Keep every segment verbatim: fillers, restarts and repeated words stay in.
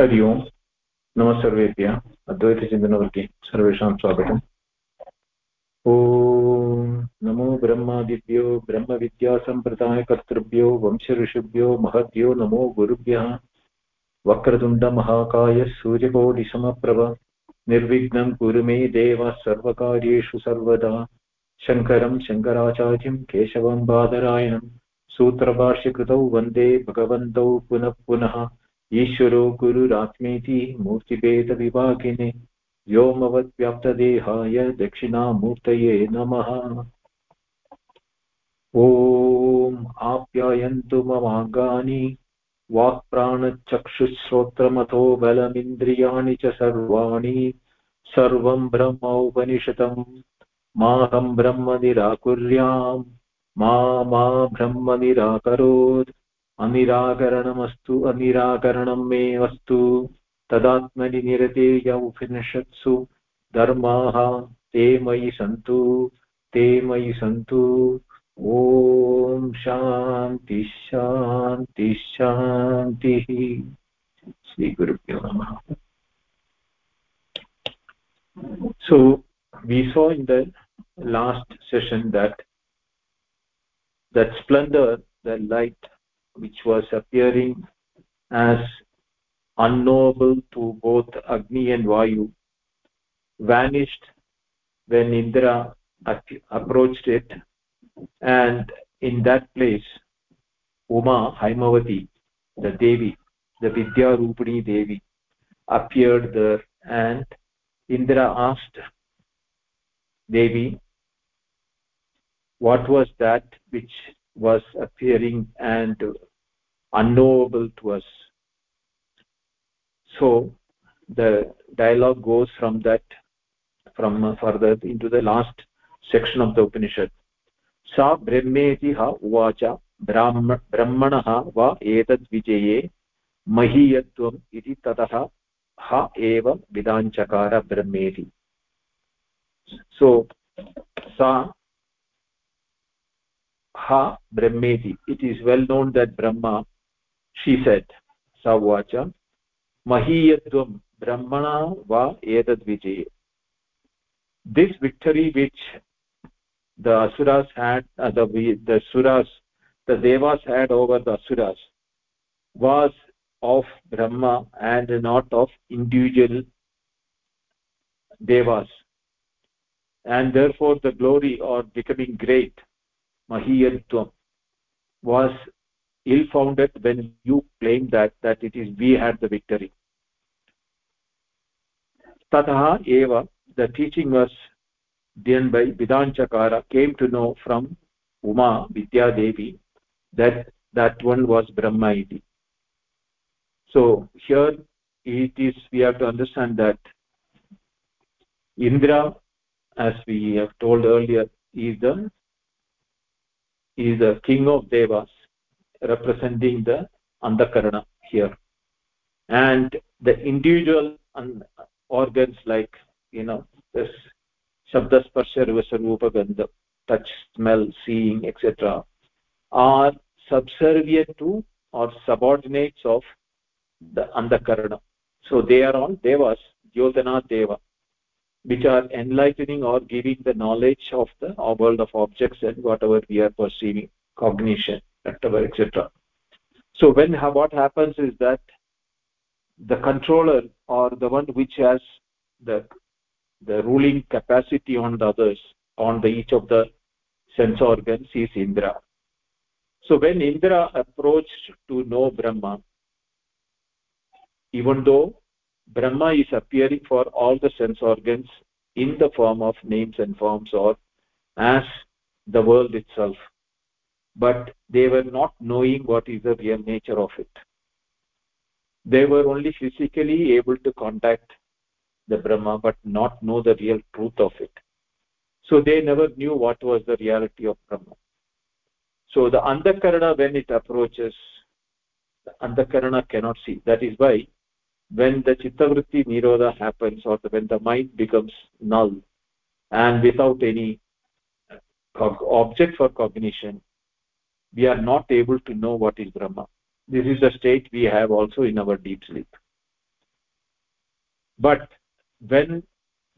हरि ओम नमः सर्वेभ्यः अद्वैतचिन्तनवर्गे सर्वेषां स्वागतम्। ॐ नमो ब्रह्मादिभ्यो ब्रह्मविद्यासम्प्रदाय कर्तृभ्यो वंशऋषिभ्यो महद्यो नमो गुरुभ्यः। वक्रतुण्डमहाकाय सूर्यकोटिसमप्रभ निर्विघ्नं कुरु मे देव सर्वकार्येषु सर्वदा। शङ्करं शङ्कराचार्यं केशवं बादरायणं सूत्रभाष्यकृतौ वन्दे भगवन्तौ पुनः पुनः। ईश्वरो गुरुरात्मेति मूर्तिभेदविभागिने व्योमवद्व्याप्तदेहाय दक्षिणामूर्तये नमः। ॐ आप्यायन्तु ममाङ्गानि वाक्प्राणचक्षुश्रोत्रमथो बलमिन्द्रियाणि च सर्वाणि। सर्वं ब्रह्म उपनिषदं माहं ब्रह्म निराकुर्याम् मा मा ब्रह्म निराकरोत्। अनिराकरणमस्तु अनिराकरणं मे अस्तु। तदात्मनि निरतेय उपनिषत्सु धर्माः ते मयि सन्तु ते मयि सन्तु। ॐ शान्ति शान्ति शान्तिः। श्रीगुरुभ्यो नमः। So we saw in the last session that that splendor, the light which was appearing as unknowable to both Agni and Vayu, vanished when Indra approached it, and in that place Uma Haimavati, the Devi, the Vidya Rupini Devi, appeared there, and Indra asked Devi, what was that which was appearing and unknowable to us? So the dialogue goes from that from further into the last section of the Upanishad. Sa brahmeti ha uvacha brahmanah va etad vijeye mahiyatvam iti tatah ha eva vidyunchakara brahmeti. So sa ha brahmeti, it is well known that Brahma, she said, sa vacha mahiyatvam brahmana va etad vijay, this victory which the asuras had, uh, the the suras the devas had over the asuras, was of Brahma and not of individual devas, and therefore the glory or becoming great, mahiyatvam, was ill founded when you claim that that it is we had the victory. Tatah eva, the teaching was then by Vidyunchakara, came to know from Uma Vidya Devi that that one was Brahma iti. So here it is, we have to understand that Indra, as we have told earlier, is the is the king of devas, representing the antakarana here, and the individual organs, like you know this shabda sparsha rasa roopa gandha, touch, smell, seeing, etc., are subservient to or subordinates of the antakarana. So they are all devas, jyotana deva, which are enlightening or giving the knowledge of the world of objects and whatever we are perceiving, cognition, whatever, etc. So when what happens is that the controller or the one which has the the ruling capacity on the others, on the each of the sense organs, is Indra. So when Indra approached to know Brahma, even though Brahma is appearing for all the sense organs in the form of names and forms or as the world itself, but they were not knowing what is the real nature of it. They were only physically able to contact the Brahma, but not know the real truth of it. So they never knew what was the reality of Brahma. So the antakarana, when it approaches, the antakarana cannot see. That is why when the chittavritti nirodha happens, or when the mind becomes null and without any object for cognition, we are not able to know what is Brahma. This is the state we have also in our deep sleep. But when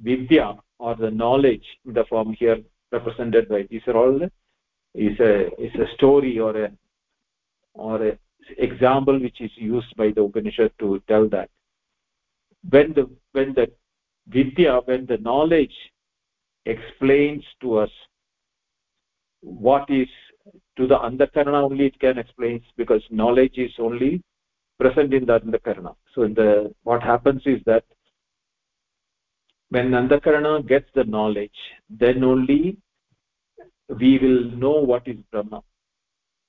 vidya or the knowledge in the form here represented by these are all is a is a story or a or a example which is used by the Upanishad to tell that when the when the vidya when the knowledge explains to us what is to the Anthakarana, only it can explain, because knowledge is only present in the Anthakarana. So in the what happens is that when Anthakarana gets the knowledge, then only we will know what is Brahma.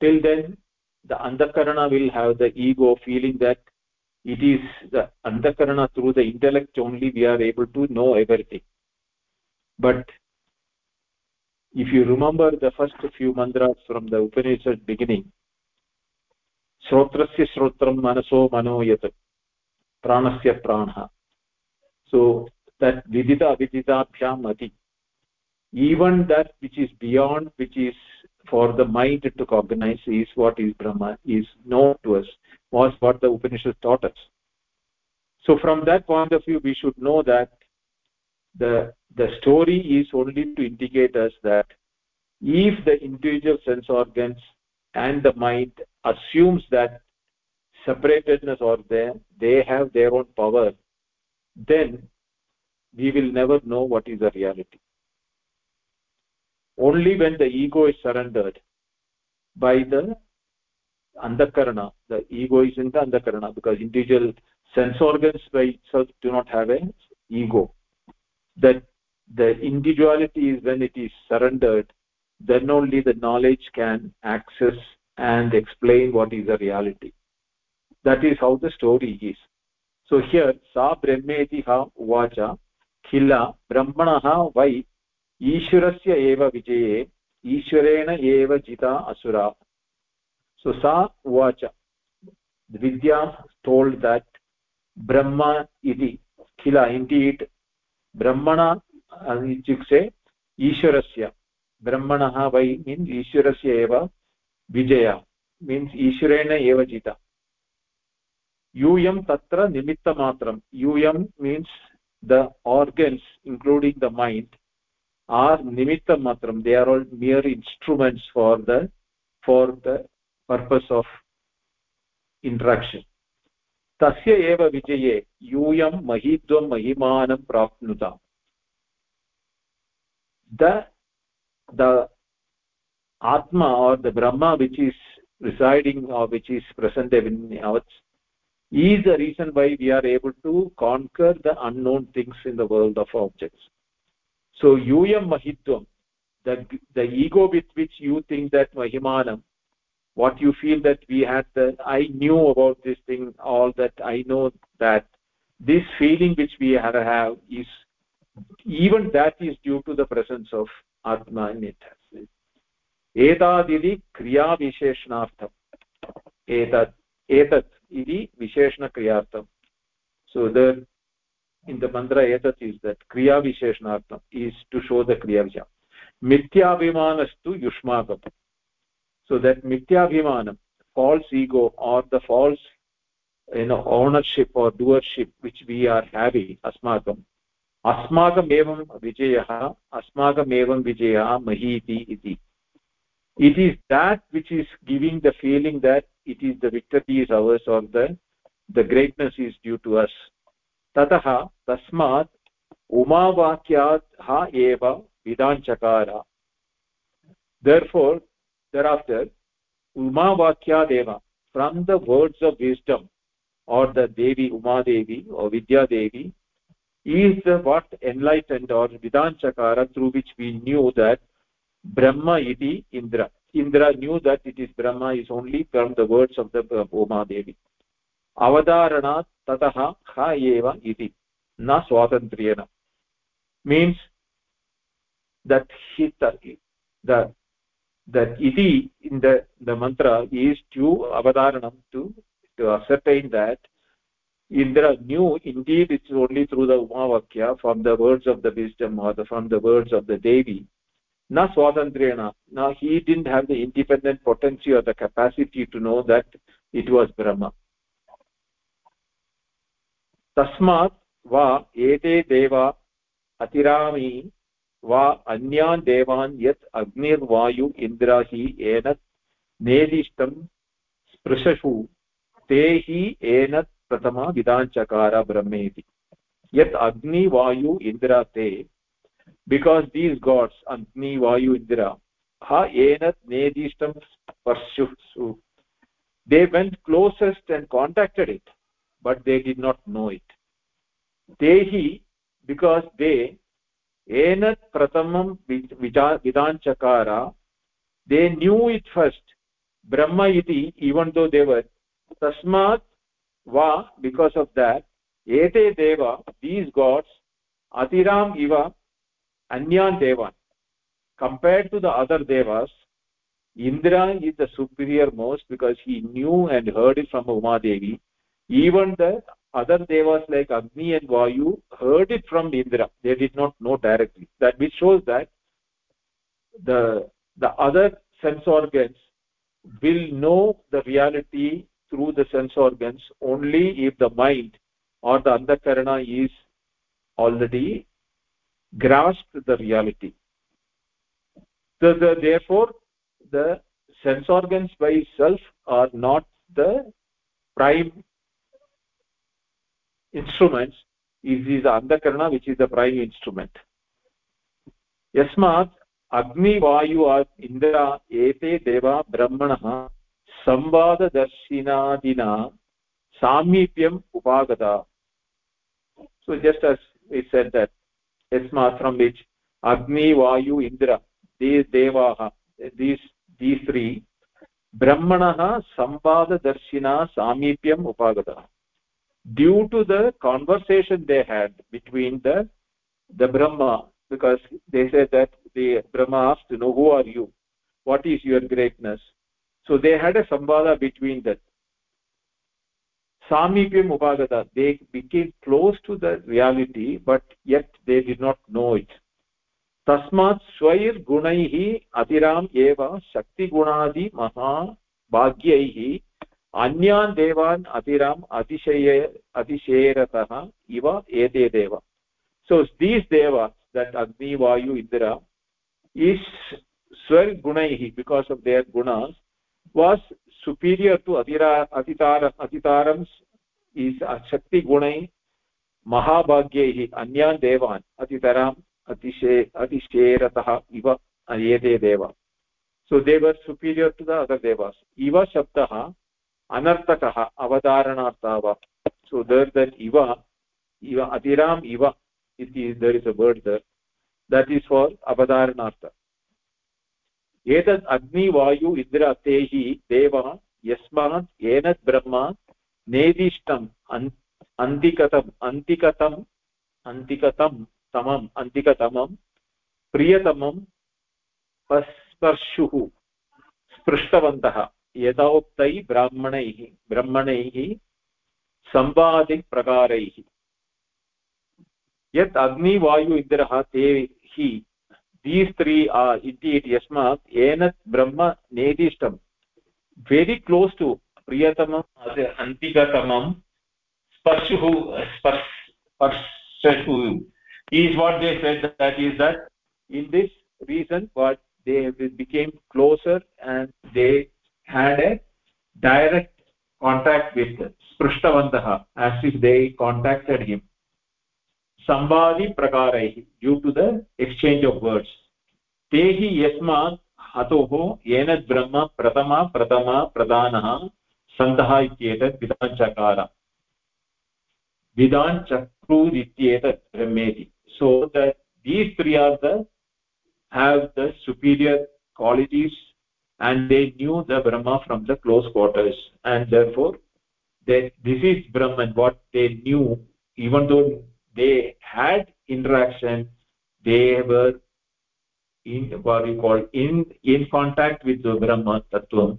Till then the Anthakarana will have the ego feeling that it is the Anthakarana, through the intellect only we are able to know everything. But if you remember the first few mantras from the Upanishad beginning, shrotrasya shrotram manaso manoyat pranasya pranaha, so that vidita vidita bhyam ati, even that which is beyond, which is for the mind to cognize, is what is Brahma, is known to us, was what the Upanishad taught us. So from that point of view, we should know that the the story is only to indicate us that if the individual sense organs and the mind assumes that separatedness or they they have their own power, then we will never know what is the reality. Only when the ego is surrendered by the Anthakarana, the ego is in the Anthakarana, because individual sense organs by itself do not have an ego. That the individuality is when it is surrendered, then only the knowledge can access and explain what is the reality. That is how the story is. So here, sa brahmeti ha uvacha khila brahmanaha vai Ishwarasya eva vijaye Ishwarena eva jita asura. So sa uvacha, Vidya told that Brahma iti khila, indeed Brahmana, as you say, Ishwarasya, Brahmanaha vai means Ishwarasya eva vijaya means Ishwarena eva jita. Yum tatra nimitta matram. Yum means the organs, including the mind, are nimitta matram. They are all mere instruments for the for the purpose of interaction. Tasya eva vijaye yum mahidvam mahimanam prapnuta. The the Atma or the Brahma, which is residing or which is present in us, is the reason why we are able to conquer the unknown things in the world of objects. So yum mahidvam, the the ego with which you think that mahimanam, what you feel that we had the I knew about this thing, all that I know, that this feeling which we have, have is even that is due to the presence of Atma in it. Etat iti kriya visheshanartham. Etat etat iti visheshana kriyartham. So the in the mantra etat is that kriya visheshanartham is to show the kriya visheshanam. Mithya vimanastu yushmakam. So that mithya vimanam, false ego or the false, you know, ownership or doership which we are having, asmakam asmakam evam vijayah asmakam evam vijayah mahiti iti. It is that which is giving the feeling that it is the victory is ours or the the greatness is due to us. Tataha tasmat uma vakyat ha eva vidyunchakara. Therefore, thereafter, Uma Vakya Deva, from the words of wisdom, or the Devi, Uma Devi or Vidya Devi, is the what enlightened or Vidyunchakara, through which we knew that Brahma iti Indra. Indra knew that it is Brahma is only from the words of the Uma Devi. Avadarana tataha ha eva iti na swatantriyena, means that hita the that iti in the the mantra is to avadaranam, to to ascertain that Indra knew indeed it is only through the Uma Vakya, from the words of the wisdom or the, from the words of the Devi. Na swatantrena, now he didn't have the independent potency or the capacity to know that it was Brahma. Tasmat va ete deva atirami va anyan devan yat agnir vayu indra hi enat nedishtam sprishashu tehi enat pratama vidanchakara brahmeti yat agni vayu indra te, because these gods Agni Vayu Indra ha enat nedishtam sprishashu, they went closest and contacted it, but they did not know it. Tehi, because they enat pratamam vidanchakara, they knew it first, Brahma iti, even though they were, tasmat va, because of that, ete deva, these gods, atiram iva anyan devan, compared to the other devas, Indra is the superior most, because he knew and heard it from Uma Devi. Even the other devas like Agni and Vayu heard it from Indra. They did not know directly. That which shows that the the other sense organs will know the reality through the sense organs only if the mind or the Antःkarana is already grasped the reality. So the, therefore, the sense organs by itself are not the prime instruments. It is the Antःkarana which is the prime instrument. Yasmat Agni Vayu Indra ete deva brahmanaha samvada darshina dina samipyam upagata. So just as we said that, yasmat, from which Agni Vayu Indra, these devaha, these these three, brahmanaha sambada darshina samipyam upagata, due to the conversation they had between the the Brahma, because they said that the Brahma asked, you know, who are you, what is your greatness? So they had a sambada between that. Samipyam upagata, they became close to the reality, but yet they did not know it. Tasmat swair gunaihi atiram eva shakti gunadi maha bhagyaihi anyan devan atiram atishaye atishayerataha iva ete deva. So these devas, that Agni, Vayu, Indra, is swair gunaihi, because of their gunas, was superior to atira atitaram atitarams is shakti gunai maha bhagyaihi anyan devan atitaram atishe atishterataha iva ayete deva. So they were superior to the other devas. Iva shabdaha anarthakaha avadaranarthava. So there that iva, iva atiram iva, it is, there is a word there that is for avadaranartha. Etad Agni Vayu Indra tehi deva yasmat enat brahma nedishtam antikatam antikatam antikatam tamam antikatamam priyatamam pasparshuh sprishtavantaha yadauktai brahmanaihi brahmanaihi samvadik prakaraihi yat agni vayu indraha tehi, these three are indeed yasmat enat brahma nedishtam, very close to priyatamam antikatamam sparshuh sparshuh is what they said, that is that in this reason what they became closer and they had a direct contact with Sprishtavantaha, as if they contacted him. Sambadi prakarai, due to the exchange of words. Tehi yasmat hatoho yenad brahma pratama pratama pradanaha santaha ityetat vidanchakara vidanchakru ityetat brahmeti. So that these three are the, have the superior qualities, and they knew the Brahma from the close quarters, and therefore they, this is Brahman, what they knew. Even though they had interaction, they were in what we call in in contact with the Brahma Tattvam,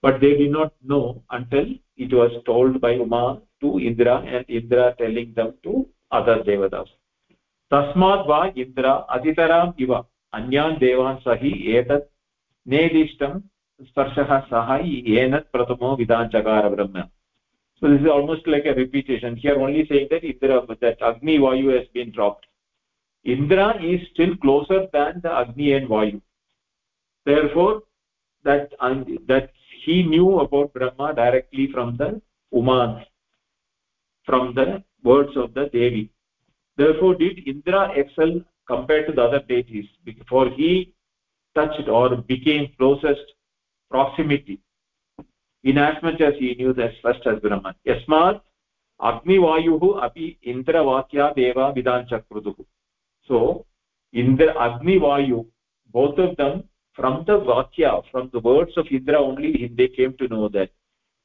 but they did not know until it was told by Uma to Indra, and Indra telling them to other devatas. Tasmat va Indra aditaram iva anyan devan sahi etat nedishtam sparshah sahi enat pratamo vidanchakara brahma. So this is almost like a repetition. Here only saying that Indra, that Agni Vayu has been dropped. Indra is still closer than the Agni and Vayu. Therefore, that, that he knew about Brahma directly from the Uma, from the words of the Devi. Therefore, did Indra excel compared to the other deities? For he touched or became closest proximity, inasmuch as he knew the first as Brahman. Yasmat Agni Vayuhu api Indra Vakya Deva Vidyunchakruduhu. So, Indra, Agni Vayu, both of them, from the Vakya, from the words of Indra only, they came to know that.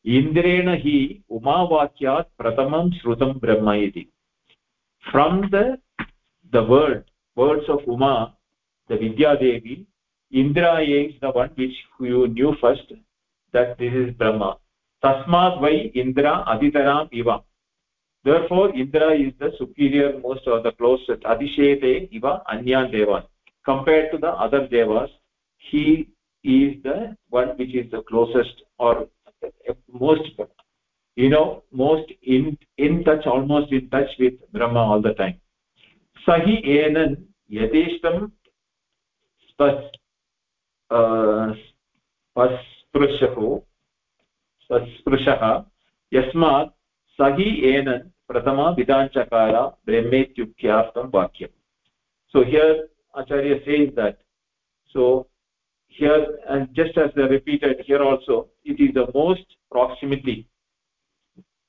Indrena hi Uma Vakyat Pratamam Srutam Brahma iti. From the, the word, words of Uma, the Vidya Devi, Indra is the one which you knew first, that this is Brahma. Tasmat vai Indra aditaram iva. Therefore, Indra is the superior most or the closest, adishete iva anyan devas. Compared to the other devas, he is the one which is the closest or most, you know, most in, in touch, almost in touch with Brahma all the time. Sahi enan yadeshtam spasprishaho spasprishaha yasmat sahi enan pratama vidanchakara brahmetyukhyartam vakyam. So here Acharya says that. So here, and just as I repeated here also, it is the most proximity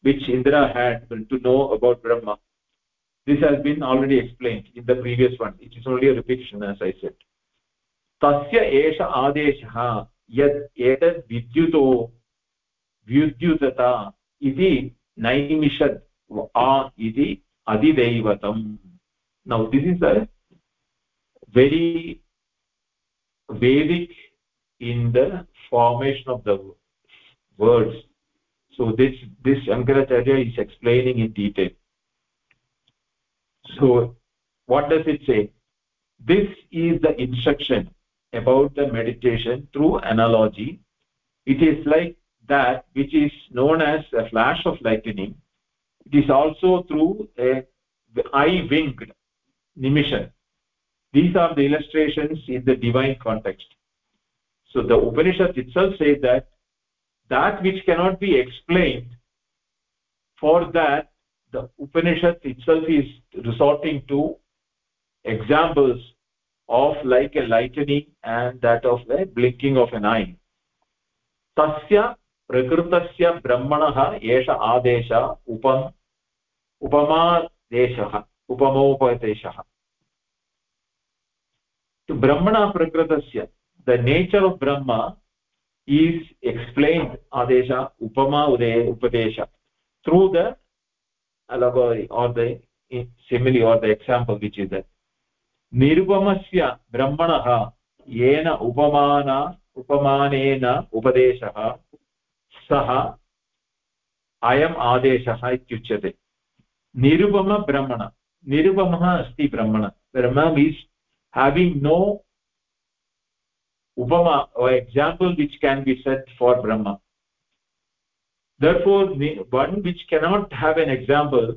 which Indra had to know about Brahma. This has been already explained in the previous one. It is only a repetition, as I said. Tasya esha adesha yad etad vidyuto vidyutata iti naimishad a iti adidaivatam. Now, this is a very Vedic in the formation of the words. So this, this Shankaracharya is explaining in detail. So what does it say? This is the instruction about the meditation through analogy. It is like that which is known as a flash of lightning. It is also through a, the eye-winged nimisha. These are the illustrations in the divine context. So the Upanishad itself says that that which cannot be explained, for that the Upanishad itself is resorting to examples of like a lightning and that of the blinking of an eye. Tasya prakritasya brahmanaha esha adesha upam upama deshaha upamopadeshaha. So, Brahmana Prakratasya, the nature of Brahma is explained, Adesha, Upama, Upadesha, through the allegory or the simile or the example which is there. Nirupamasya Brahmanaha Yena Upamana Upamanena Upadeshaha Saha Ayam Adeshaha Ityuchyate. Nirupama Brahmana. Nirupama asti Brahmana. Brahma is having no upama or example which can be set for Brahma. Therefore, one which cannot have an example,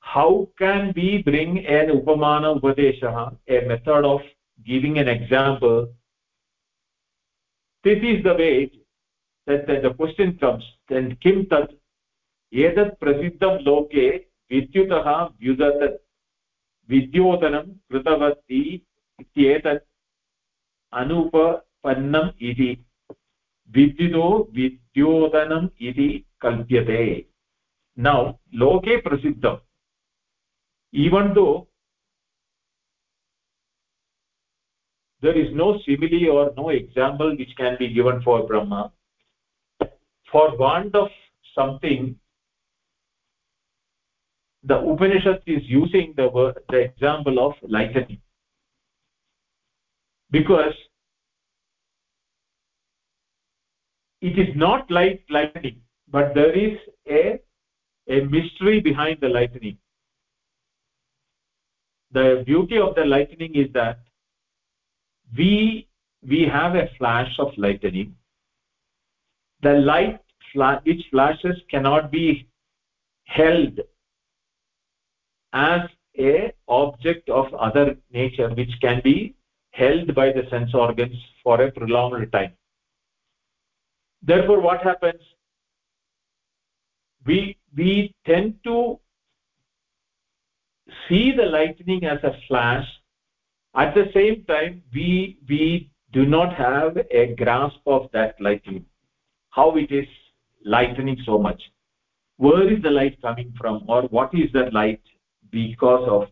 how can we bring an upamana upadeshaha, a method of giving an example? This is the way that, that the question comes. Then kim tat edat prasiddham loke vidyutaha vyudatat vidyotanam krutavati ityetat anupannam iti vidyuto vidyotanam iti kalpyate. Now loke prasiddham, even though there is no simile or no example which can be given for Brahma, for want of something the Upanishad is using the word, the example of lightning. Because it is not like lightning, but there is a, a mystery behind the lightning. The beauty of the lightning is that we, we have a flash of lightning. The light fla- which flashes cannot be held as a object of other nature, which can be held by the sense organs for a prolonged time. Therefore, what happens? We, we tend to see the lightning as a flash. At the same time, we, we do not have a grasp of that lightning, how it is lightning so much. Where is the light coming from, or what is the light? Because of,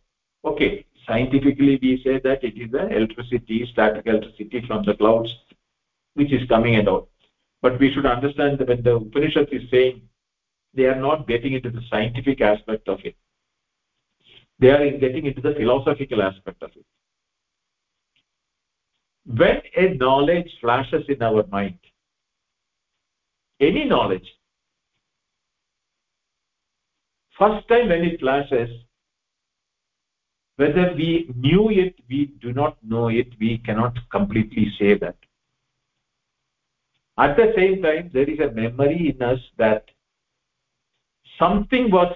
okay, scientifically we say that it is the electricity, static electricity from the clouds, which is coming and out. But we should understand that when the Upanishad is saying, they are not getting into the scientific aspect of it. They are getting into the philosophical aspect of it. When a knowledge flashes in our mind, any knowledge, first time when it flashes, whether we knew it, we do not know it, we cannot completely say that. At the same time, there is a memory in us that something was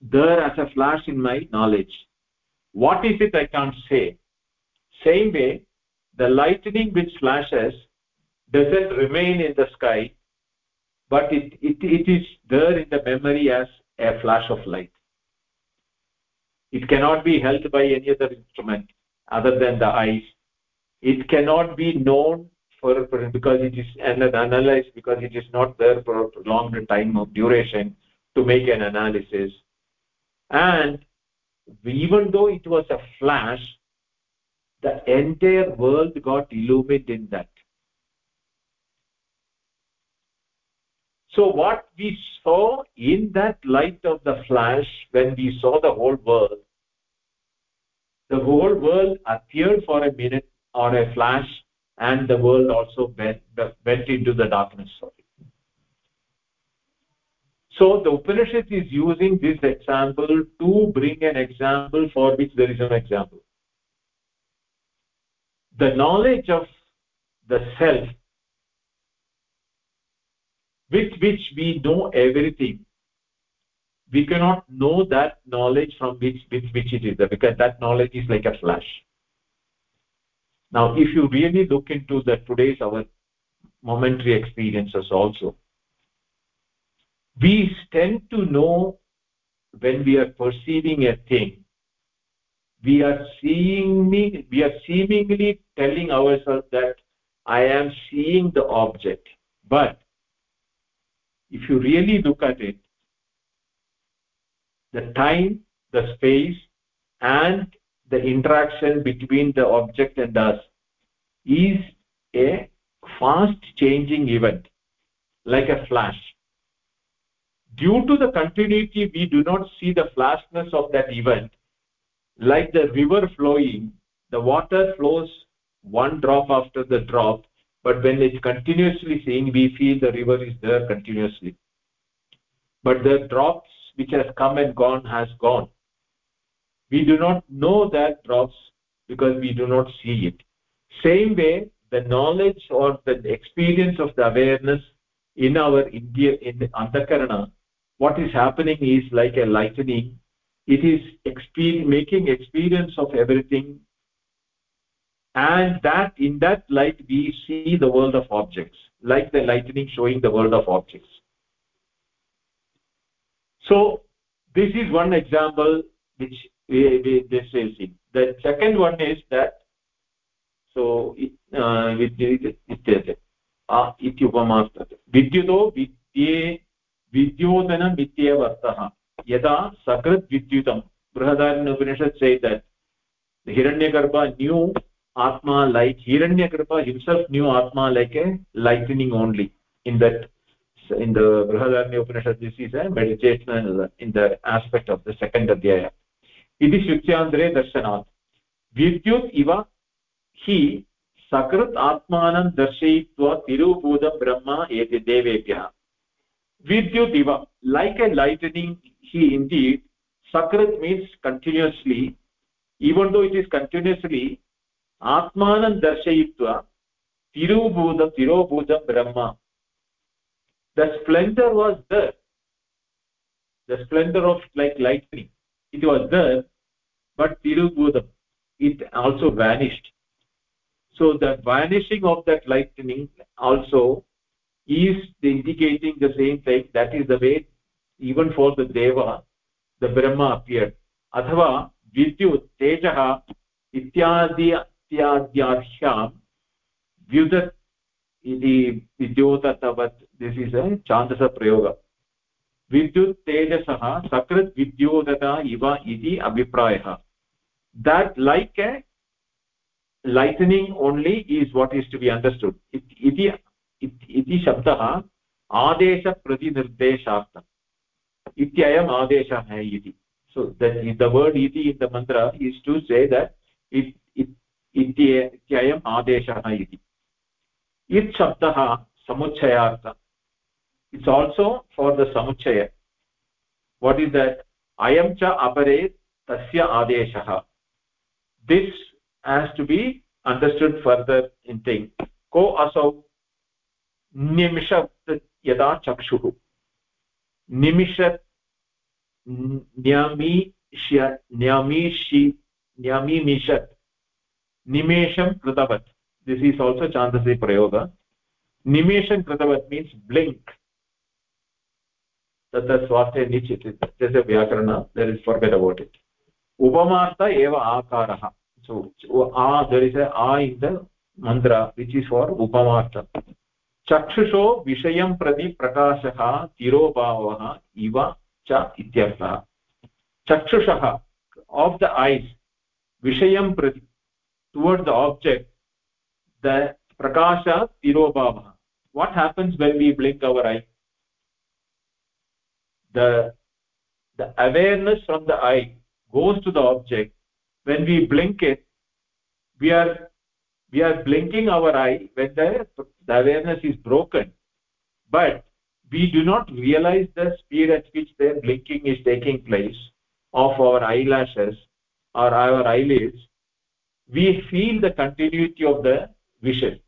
there as a flash in my knowledge. What is it? I can't say. Same way, the lightning which flashes doesn't remain in the sky, but it, it, it is there in the memory as a flash of light. It cannot be held by any other instrument other than the eyes. It cannot be known for, because it is analyzed, because it is not there for a prolonged time of duration to make an analysis. And even though it was a flash, the entire world got illumined in that. So what we saw in that light of the flash, when we saw the whole world, the whole world appeared for a minute or a flash, and the world also went, went into the darkness of it. So the Upanishad is using this example to bring an example for which there is no example. The knowledge of the self, with which we know everything, we cannot know that knowledge from which, with which it is there, because that knowledge is like a flash. Now, if you really look into the today's our momentary experiences also, we tend to know when we are perceiving a thing, we are seemingly, we are seemingly telling ourselves that I am seeing the object, but if you really look at it, the time, the space, and the interaction between the object and us is a fast-changing event, like a flash. Due to the continuity, we do not see the flashness of that event. Like the river flowing, the water flows one drop after the drop, but when it's continuously seeing, we feel the river is there continuously. But the drops which has come and gone has gone. We do not know that drops because we do not see it. Same way, the knowledge or the experience of the awareness in our India, in the Antakarana, what is happening is like a lightning. It is experience, making experience of everything. And that in that light, we see the world of objects, like the lightning showing the world of objects. So this is one example which this is it. The second one is that, so it uh, it it ah ityupamastat vidyuto vidye vidyodanam vidye vartaha yada sakrat vidyutam. Brihadaranyaka Upanishad said that the Hiranyagarbha knew Atma like Hiranyagarbha himself knew Atma like a lightning only. In that, in the Brihadaranyaka Upanishad, this is a meditation in the aspect of the second adhyaya. It is Shukchandre Darshanath. Vidyut iva hi sakrat atmanam darshayitva tirupudam brahma eti devebhya. Vidyut iva, like a lightning, he indeed, sakrat means continuously, even though it is continuously, Atmanam darshayitva tirubhudam tirubhudam brahma. The splendor was there. the splendor of like lightning, it was there, but Tirugodam, it also vanished. So the vanishing of that lightning also is indicating the same thing. That is the way even for the Deva, the Brahma appeared. Athava Vidyut, Tejaha, Ityadi Ityadyarhyam, Vyudat, Idi Vidyotatavat. This is a Chandasa Prayoga. Vidyut Tejasaha, Sakrat Vidyotata Iva Idi Abhiprayaha. That like a lightning only is what is to be understood. Iti iti shabdaha adesha pratidirdeshastam. Ityayam adesha hai iti. So the, the word iti in the mantra is to say that it, it, ityayam adesha hai iti. It shabdaha samuchayartam. It's also for the samuchaya. What is that? Ayam cha apare tasya adeshaha. This has to be understood further in thing. Ko asau nimishat yada chakshuhu. Nimishat nyami shya nyami shi nyami mishat nimesham kritavat. This is also Chandasi Prayoga. Nimesham kritavat means blink. Tata swarte nichit. That's a vyakarana. There is forget about it. Upamartha eva akaraha. So, ah, there is a ah in the mantra which is for upamartha. Chakshusho vishayam prati prakashaha tirobhavaha iva cha ityarthaha. Chakshushaha, of the eyes, vishayam prati, towards the object, the prakasha tirobhavaha. What happens when we blink our eye? The, the awareness from the eye goes to the object. When we blink it, we are we are blinking our eye when the, the awareness is broken, but we do not realize the speed at which the blinking is taking place of our eyelashes or our eyelids. We feel the continuity of the vision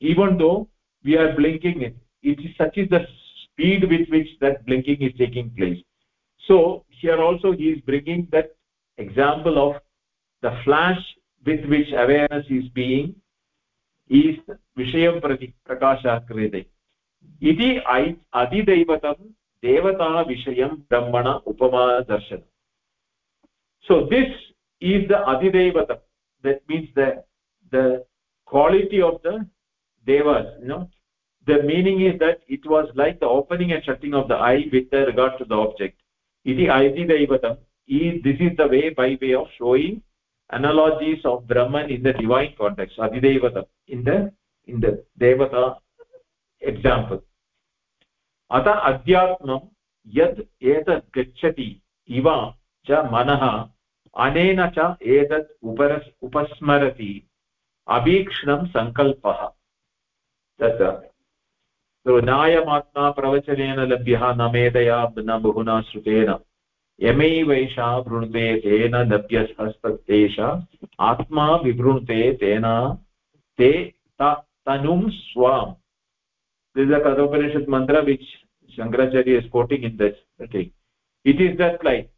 even though we are blinking it. It is such is the speed with which that blinking is taking place. So here also he is bringing that example of the flash with which awareness is being is vishayam prati prakasha krede. Iti adi devatam devata vishayam brahmana upama darshana. So this is the adi devatam. That means the the quality of the devas. You know, the meaning is that it was like the opening and shutting of the eye with regard to the object. Iti adi devatam. This is the way by way of showing analogies of Brahman in the divine context, adidevata, in the in the devata example. Ata adhyatmam yad etat gacchati iva cha manaha anena cha etat uparas upasmarati abhikshnam sankalpaha. Tata nayamatma pravachanena labhyaha namedaya na buhuna shrutena Yamei Vaisha Brunte Tena Dabhyas Hastatesha Atma Vibrunte Tena Te Tanum Swam. This is the Kathopanishad mantra which Shankaracharya is quoting in this thing. It is that like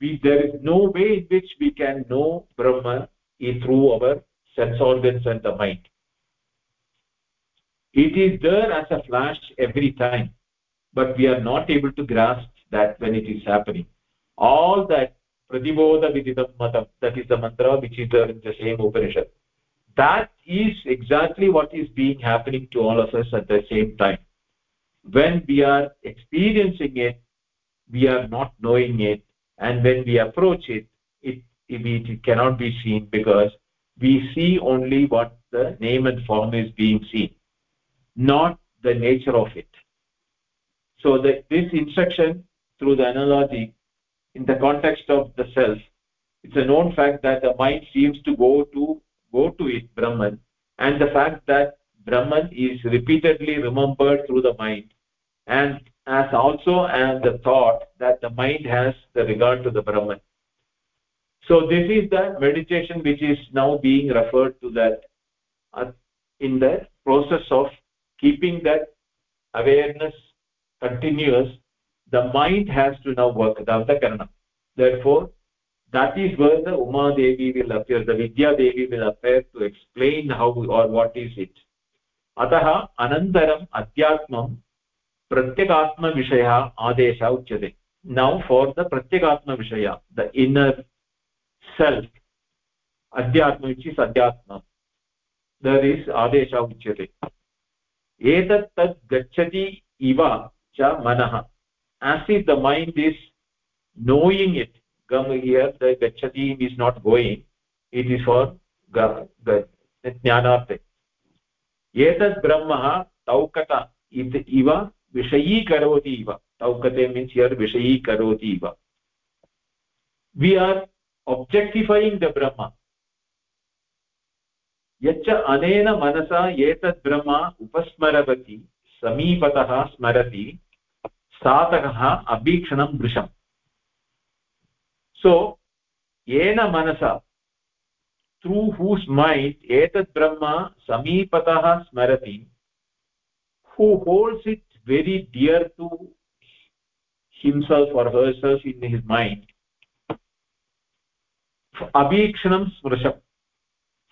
we, there is no way in which we can know Brahma through our sense organs and the mind. It is there as a flash every time, but we are not able to grasp that when it is happening. All that pratibodha vididam matam, that is the mantra which is there in the same Upanishad. That is exactly what is being happening to all of us at the same time. When we are experiencing it, we are not knowing it, and when we approach it, it, it, it cannot be seen because we see only what the name and form is being seen, not the nature of it. So that this instruction through the analogy in the context of the self, it's a known fact that the mind seems to go to go to it, Brahman, and the fact that Brahman is repeatedly remembered through the mind, and as also and the thought that the mind has the regard to the Brahman. So this is the meditation which is now being referred to, that uh, in the process of keeping that awareness continuous, the mind has to now work the karana. Therefore, that is where the Uma Devi will appear, the Vidya Devi will appear to explain how or what is it. Ataha anantaram adhyatmam pratyakatma vishaya adesha uchyate. Now for the pratyakatma vishaya, the inner self, adhyatma, which is adhyatma, there is adesha uchyate. Etat tat gacchati iva cha manaha. As if the mind is knowing it, gam here, the gacchati is not going, it is for jnanartha. Etat brahmaha taukata iva vishayi karoti iva. Taukate means here vishayi karoti iva. We are objectifying the Brahma. Yacca anena manasa etat brahma upasmaravati samipataha smarati satakaha abhikshanam drisham. So, yena manasa, through whose mind etat brahma samipataha smarati, who holds it very dear to himself or herself in his mind, abhikshanam drisham,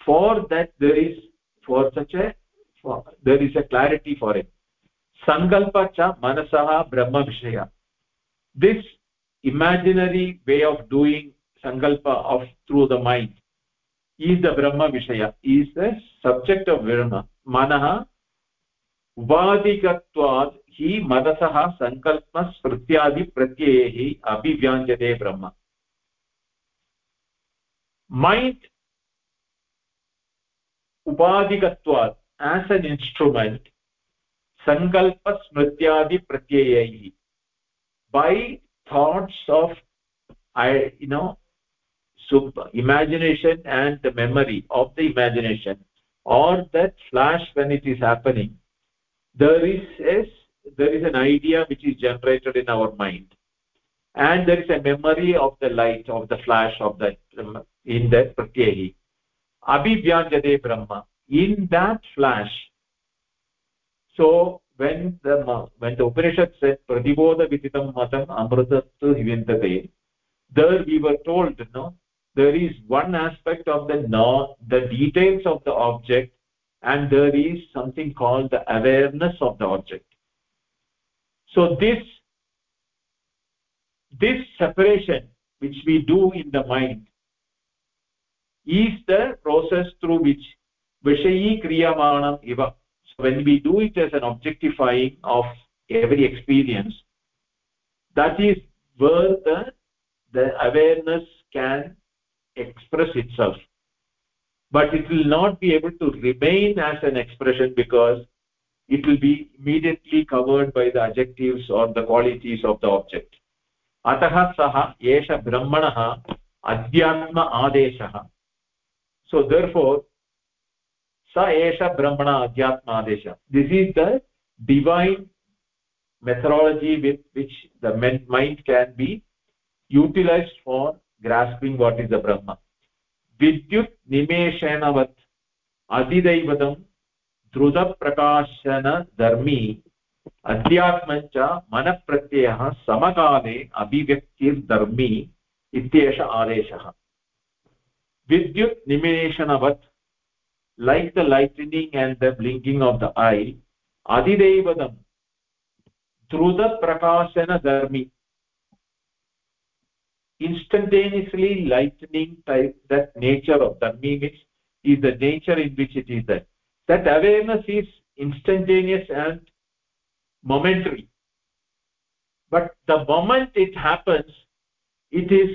for that there is for such a for, there is a clarity for it. Sankalpa cha manasaha brahma vishaya. This imaginary way of doing sankalpa of through the mind is the brahma vishaya, is the subject of brahma. Manaha upadikatvad hi manasaha sankalpa smrityadi pratyehi abhivyanjate brahma. Mind upadikatvad as an instrument, sankalpa smrityadi pratyayayi, by thoughts of I you know super imagination and the memory of the imagination, or that flash when it is happening, there is a, there is an idea which is generated in our mind, and there is a memory of the light of the flash of that in that pratyayi abhivyanjate brahma, in that flash. So when the when the Upanishad said pratibodha viditam matam amrutatu hivintate, there we were told, no, there is one aspect of the no, the details of the object, and there is something called the awareness of the object. So this this separation which we do in the mind is the process through which vishayi kriyamanam iva. When we do it as an objectifying of every experience, that is where the the awareness can express itself, but it will not be able to remain as an expression, because it will be immediately covered by the adjectives or the qualities of the object. Ataha saha yesha brahmanah adhyatma adeshah. So therefore sa esha brahmana adhyatma adesha. This is the divine methodology with which the mind can be utilized for grasping what is the Brahma. Vidyut nimeshanavat adidaivatam druta prakashana dharmi adhyatmancha manapratyaha samakale abhivyaktir dharmi ityesha adesha. Vidyut nimeshanavat, like the lightning and the blinking of the eye, adidevadam through the prakashana dharmi, instantaneously lightning type, that nature of dharmi means is the nature in which it is, that that awareness is instantaneous and momentary, but the moment it happens, it is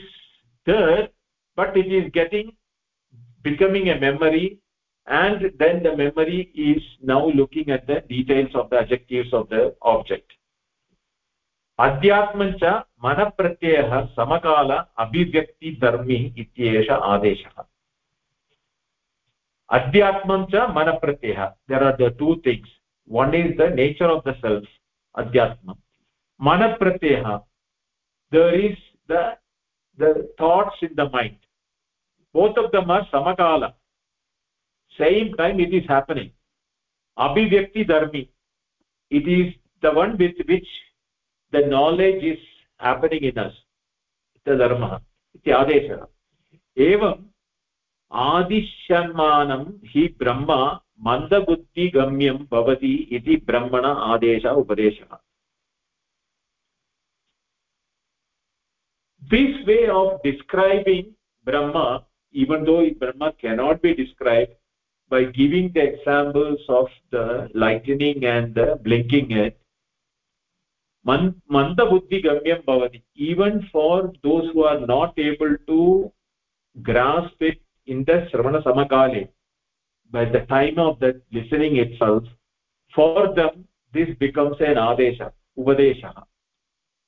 there, but it is getting becoming a memory, and then the memory is now looking at the details of the adjectives of the object. Adhyatmancha manapratyaha samakala abhivyakti dharmi ityesha adeshah. Adhyatmancha manapratyaha, there are the two things. One is the nature of the self, adhyatma. Manapratyaha, there is the the thoughts in the mind. Both of them are samakala, same time it is happening. Abhivyakti dharmi, it is the one with which the knowledge is happening in us. Ita dharma iti adeshana. Evam adishyanmanam hi brahma mandabuddhi gamyam bhavati iti brahmana adesha upadeshana. This way of describing Brahma, even though Brahma cannot be described by giving the examples of the lightning and the blinking it, manda buddhi gamyam bhavati, even for those who are not able to grasp it in the Shravana Samakale, by the time of the listening itself, for them this becomes an adesha, upadesha,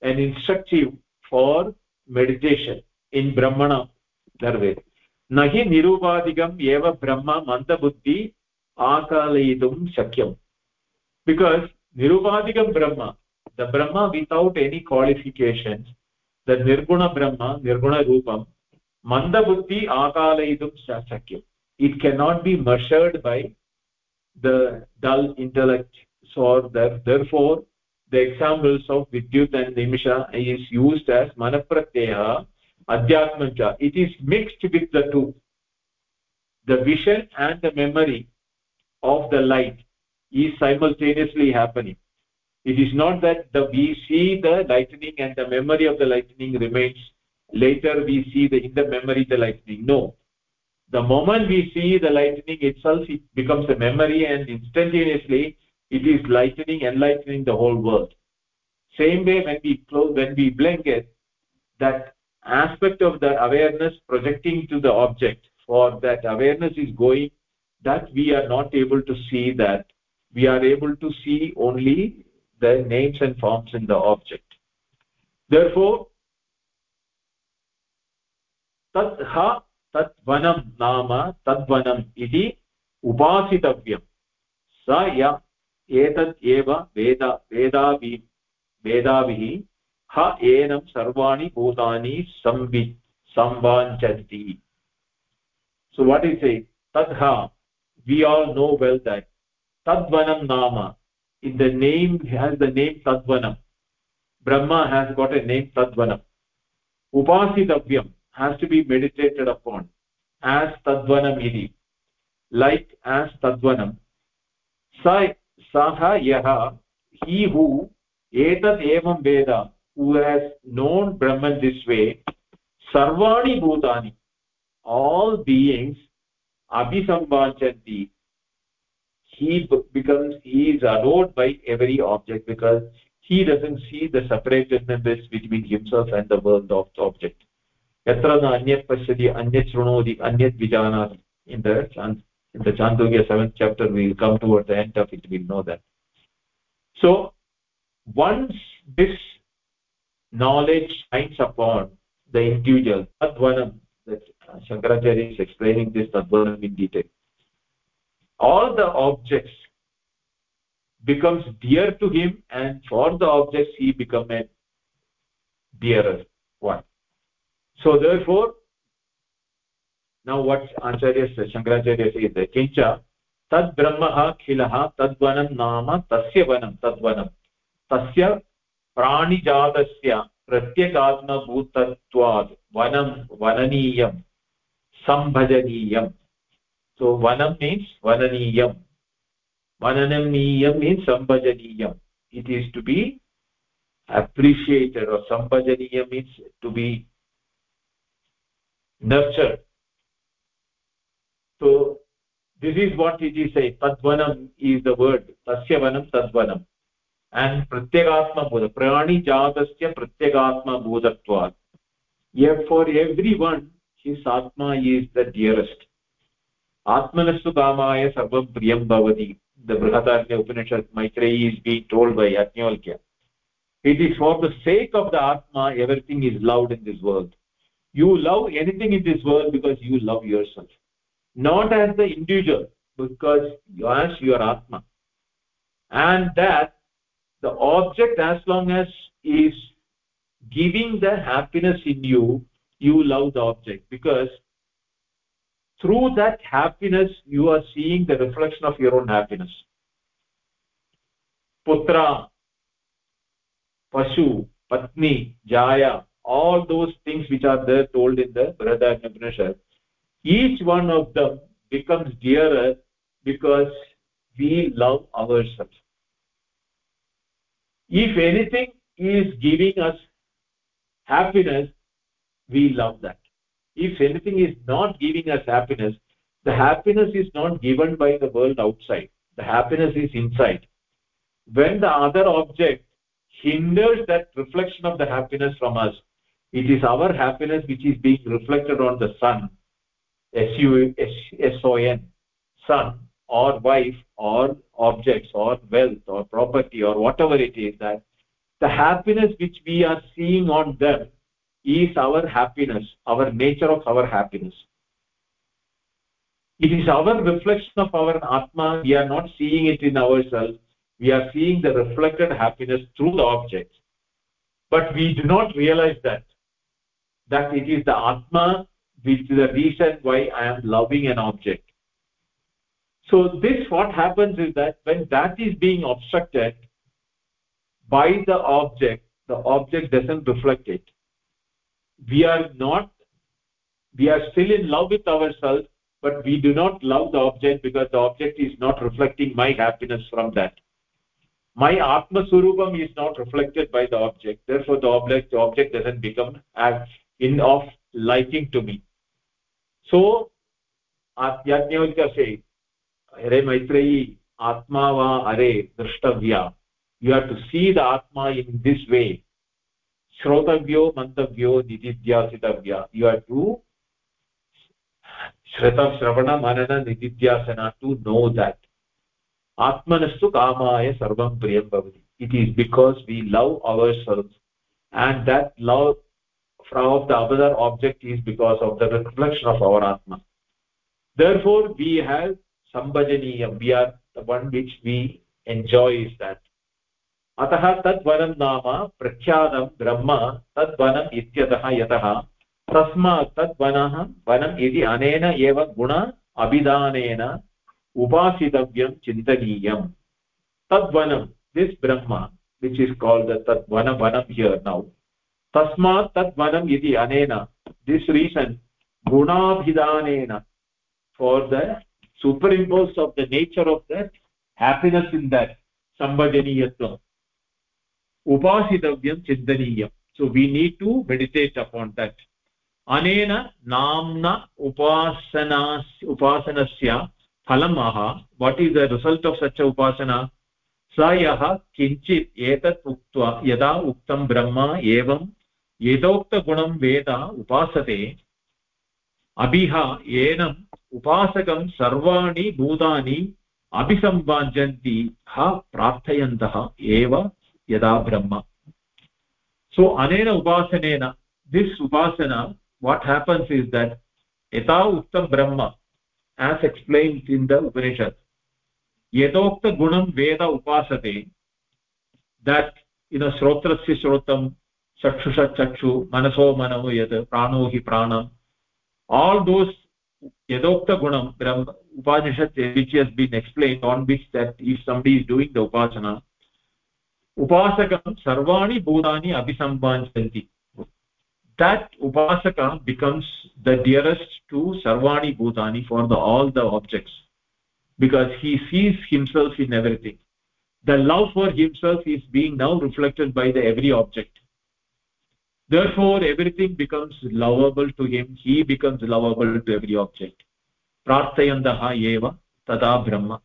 an instructive for meditation in brahmana dharve. Nahi nirupadigam eva brahma manda buddhi akalayidum shakyam, because nirupadigam brahma, the brahma without any qualifications, the nirguna brahma, nirguna rupam, manda buddhi akalayidum shakyam, it cannot be measured by the dull intellect. So therefore the examples of Vidyut and Nimisha is used as Manapratyaya, Adhyatmanja. It is mixed with the two. The vision and the memory of the light is simultaneously happening. It is not that the, we see the lightning and the memory of the lightning remains. Later we see the, in the memory the lightning. No. The moment we see the lightning itself, it becomes a memory, and instantaneously it is lightening, enlightening the whole world. Same way when we close, when we blink it, that aspect of the awareness projecting to the object, for that awareness is going, that we are not able to see that. We are able to see only the names and forms in the object. Therefore, Tadha Tadvanam Nama Tadvanam Iti Upasitavyam Saya etat eva veda vedavi vedavihi ha enam sarvani bhutani samvit samvanchanti. So what is it? Tadha, we all know well that Tadvanam nama, in the name has the name Tadvanam. Brahma has got a name Tadvanam. Upasitavyam has to be meditated upon as Tadvanam iti, like as Tadvanam. Sai Saha yaha, he who etat evam veda, who has known Brahman this way, sarvani bhutani, all beings, abhisamvanchanti, he becomes, he is adored by every object, because he doesn't see the separatedness between himself and the world of the object. Yatra na anyat pashyati anyat shrunodi anyat vijanati, in the chant. In the Chandogya seventh chapter, we will come towards the end of it, we will know that. So, once this knowledge shines upon the individual, Tadvanam, that Shankaracharya is explaining this Tadvanam in detail, all the objects becomes dear to him, and for the objects he becomes a dearer one. So, therefore, now what Acharya says, Shankaracharya says, the Kincha, Tad Brahmaha Khilaha Tadvanam Nama Tasya Vanam Tadvanam Tasya Prani Jadasya Pratyakatma Bhutatvad Vanam Vananiyam Sambhajaniyam. So Vanam means Vananiyam. Vananiyam means Sambhajaniyam. It is to be appreciated, or Sambhajaniyam means to be nurtured. So this is what it is saying. Tadvanam is the word. Tasya vanam tadvanam. And pratyakatma bodha. Prani jatasya pratyakatma bodhatvat. Yet for everyone, his atma is the dearest. Atmanastu kamaya sarvam priyam bhavati. The Brihadaranyaka Upanishad, Maitreyi is being told by Yajnavalkya. It is for the sake of the atma, everything is loved in this world. You love anything in this world because you love yourself. Not as the individual, because you as your atma, and that the object, as long as is giving the happiness in you, you love the object, because through that happiness you are seeing the reflection of your own happiness. Putra Pashu, Patni, Jaya, all those things which are there told in the Brihadaranyaka Upanishad, each one of them becomes dearer because we love ourselves. If anything is giving us happiness, we love that. If anything is not giving us happiness, the happiness is not given by the world outside. The happiness is inside. When the other object hinders that reflection of the happiness from us, it is our happiness which is being reflected on the sun, S U S O N, sun, or wife, or objects, or wealth, or property, or whatever it is that. The happiness which we are seeing on them is our happiness, our nature of our happiness. It is our reflection of our Atma. We are not seeing it in ourselves. We are seeing the reflected happiness through the objects. But we do not realize that, that it is the Atma which is the reason why I am loving an object. So this, what happens is that when that is being obstructed by the object, the object doesn't reflect it. We are not, we are still in love with ourselves, but we do not love the object because the object is not reflecting my happiness from that. My Atma Surupam is not reflected by the object. Therefore, the object, the object doesn't become in of liking to me. So, Yajnavalkya says, Hare Maitreyi, Atma va are Drashtavya. You have to see the Atma in this way. Shrotavyo, Mantavyo, Nididhyasitavya. You have to Shratav, Shravana, Manana, Nididhyasana to know that. Atmanastu Kamaya Sarvam Priyam Bhavati. It is because we love ourselves, and that love from the other object is because of the reflection of our Atma. Therefore, we have Sambhajaniyam. We are the one which we enjoy is that. Ataha Tatvanam Nama Prakhyanam Brahma Tatvanam Ityataha Yataha Prasma Tatvanaha Vanam Iti Anena Eva Guna Abhidanena Upasitavyam Chintaniyam Tatvanam, this Brahma, which is called the Tatvana Vanam here now. Tasma Tatvanam Iti Anena, this reason, Guna Abhidanena, for the superimposed of the nature of that happiness in that Sambhajaniyatvam. Upasitavyam Chintaniyam. So we need to meditate upon that. Anena namna upasana upasanasya phalamaha. What is the result of such a upasana? Sayaha kinchit etat uktva yada uktam brahma evam yedokta gunam veda upasate abhiha yenam upasakam sarvani bhutani abhisambanjanti ha prarthayantaha eva yada brahma. So anena upasanena, this upasana, what happens is that yata uktam brahma, as explained in the Upanishad, yatokta gunam veda upasate, that, you know, shrotrasya shrotam, chakshusha chakshu, manaso manaho yata, prano hi pranam, all those yatokta gunam brahma Upanishad, which has been explained, on which that if somebody is doing the upasana, upasakam sarvani bhutani abhisambanjanti, that upasaka becomes the dearest to sarvani bhutani, for the, all the objects, because he sees himself in everything. The love for himself is being now reflected by the every object. Therefore, everything becomes lovable to him. He becomes lovable to every object. Prarthayantaha eva tada brahma.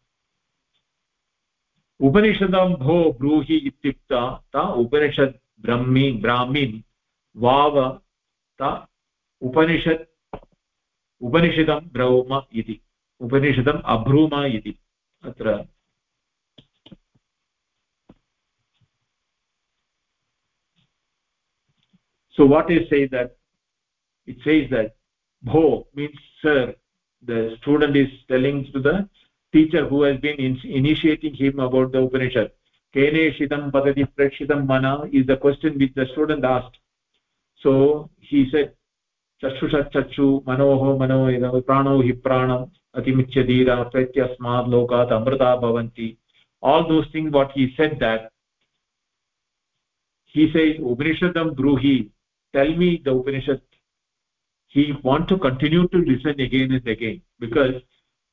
Upanishadam bho bruhi ityukta ta upanishad brahmin brahmin vava ta upanishad upanishadam brahma iti upanishadam abruma iti atra so what it says that it says that bho means sir. The student is telling to the teacher who has been in, initiating him about the Upanishad. Kene shidam padati prakshitam mana is the question which the student asked. So he said, chachusha chachu, manoho manoho, prano hi pranam, atimichyadira, pratyasmad lokat, amrita bhavanti. All those things what he said that he says Upanishadam Bruhi, tell me the Upanishad. He wants to continue to listen again and again, because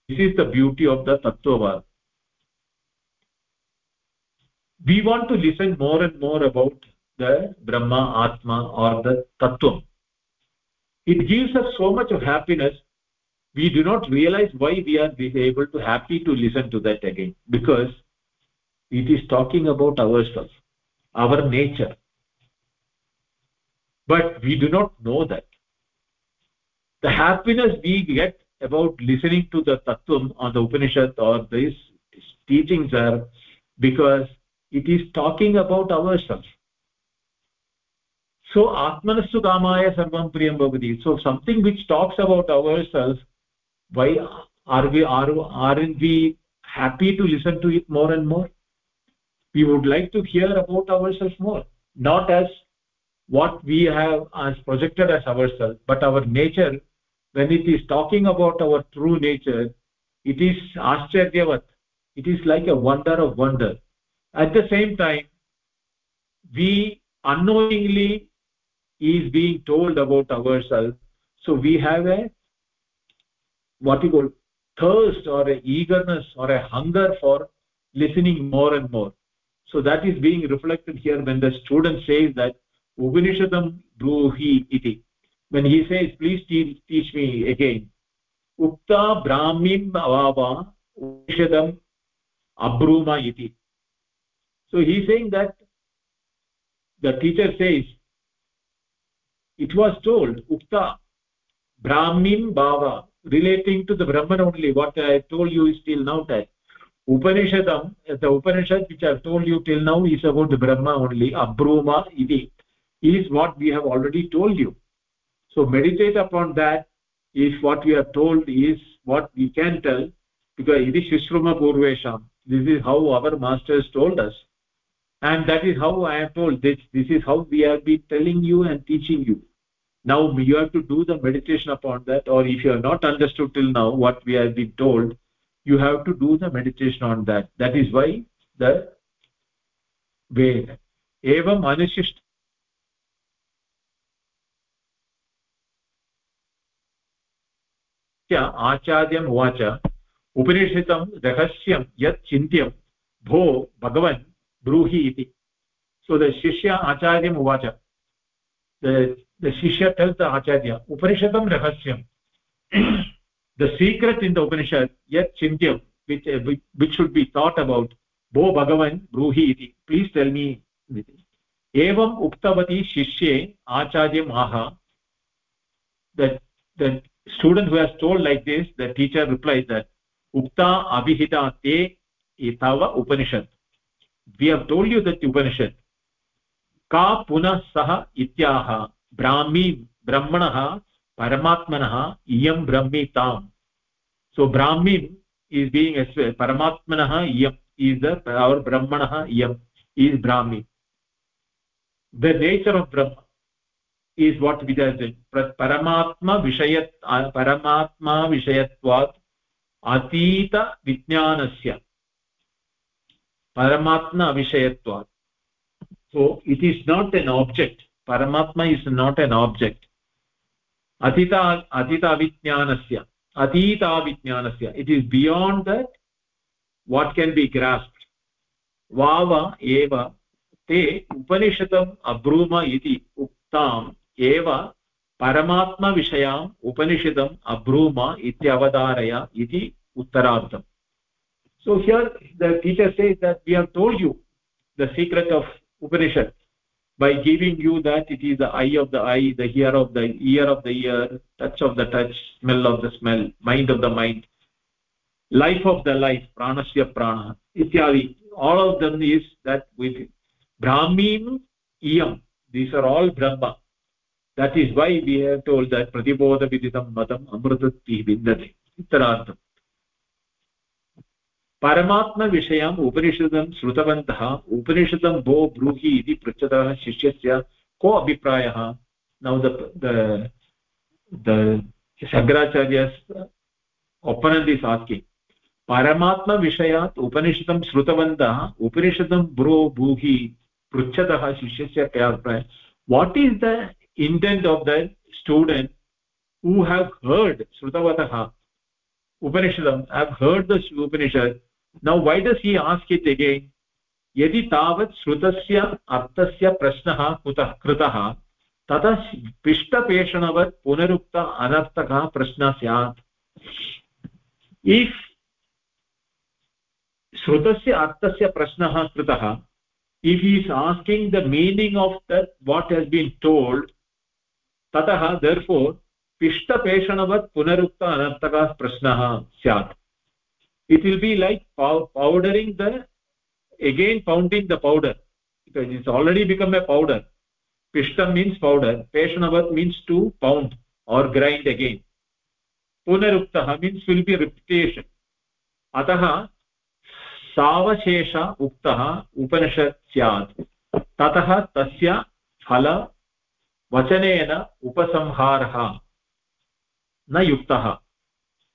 this is the beauty of the Tattvavada. We want to listen more and more about the Brahma, Atma or the Tattvam. It gives us so much of happiness. We do not realize why we are able to happy to listen to that again, because it is talking about ourselves, our nature. But we do not know that. The happiness we get about listening to the Tattvam or the Upanishad or these teachings are because it is talking about ourselves. So Atmanastu Kamaya Sarvam Priyam Bhavati. So something which talks about ourselves, why are we are aren't we happy to listen to it more and more? We would like to hear about ourselves more, not as what we have as projected as ourselves, but our nature. When it is talking about our true nature, it is Ashcharyavat. It is like a wonder of wonder. At the same time, we unknowingly is being told about ourselves, so we have a what you call thirst or an eagerness or a hunger for listening more and more. So that is being reflected here when the student says that Upanishadam Bruhi iti. When he says, please teach, teach me again, Ukta Brahmim Avava Upanishadam Abruma iti. So he is saying that the teacher says, it was told, Ukta Brahmim Bhava, relating to the Brahman only, what I told you is till now that Upanishadam, the Upanishad which I have told you till now is about the Brahma only, Abruma iti, is what we have already told you. So meditate upon that, is what we are told, is what we can tell, because it is Shishruma Purvesham. This is how our masters told us. And that is how I have told this. This is how we have been telling you and teaching you. Now you have to do the meditation upon that, or if you have not understood till now what we have been told, you have to do the meditation on that. That is why the Veda. Evam anushisht. Ya acharyam vacha upanishadam rahasyam yat chintyam bho bhagavan Bruhi iti. So the Shishya Acharyam Uvacha. The, the Shishya tells the Acharya, Upanishadam Rahasyam. The secret in the Upanishad, yet Chintyam, which, uh, which, which should be thought about, Bo Bhagavan Bruhi iti. Please tell me. Evam Uktavati Shishye Acharyam Aha. The, the student who has told like this, the teacher replies that, Ukta Abhihita Te Etava Upanishad. We have told you that Upanishad ka punah saha ityaha brahmi brahmanah paramatmanah iyam brahmi tam. So brahmi is being expressed, paramatmanah iyam is the our brahmanah iyam is brahmi, the nature of Brahma is what we have said, paramatma vishayat paramatma vishayatvat atita vijnanasya Paramatma Vishayatva. So it is not an object. Paramatma is not an object. Atita Atita Vijnanasya. Atita Vijnanasya. It is beyond that what can be grasped. Vava Eva Te Upanishadam Abruma Iti Uktam Eva Paramatma Vishayam Upanishadam Abruma Ityavadaraya Iti Uttarartham. So here the teacher says that we have told you the secret of Upanishad by giving you that it is the eye of the eye, the ear of the ear of the ear, touch of the touch, smell of the smell, mind of the mind, life of the life, pranasya prana, ityadi. All of them is that with Brahmin, Iyam. These are all Brahma. That is why we have told that Pratibodha Vididam Madam Amritati Vindate. Ittarartham. Paramatma Vishayam Upanishadam Shrutavantaha Upanishadam Bo Bruhi Iti Prachadaha Shishya Ko Abhiprayaha. Now the, the, the Shankaracharya's opponent is asking, Paramatma Vishayat Upanishadam Shrutavantaha Upanishadam Bro Bruhi Pruchadaha Shishya Kaya Praya. What is the intent of the student who have heard Shrutavataha Upanishadam? I have heard the Upanishad. Now why does he ask it again? Yadi tavat Shrutasya Artasya Prashnaha Krutaha Tata Pishtapeshanavat Punarukta Anartaka Prashnasyat. If Shrutasya Artasya Prashnaha Krutaha, if he is asking the meaning of that what has been told, tataha, therefore Pishtapeshanavat Punarukta Anartaka Prashnaha Syat. It will be like powdering the, again pounding the powder, because it's already become a powder. Pishtam means powder, Peshanavat means to pound or grind again. Punaruktaha means will be repetition. Ataha Savashesha Uktaha Upanishad Syat. Tataha Tasya Phala Vachanena Upasamharha Na Yuktaha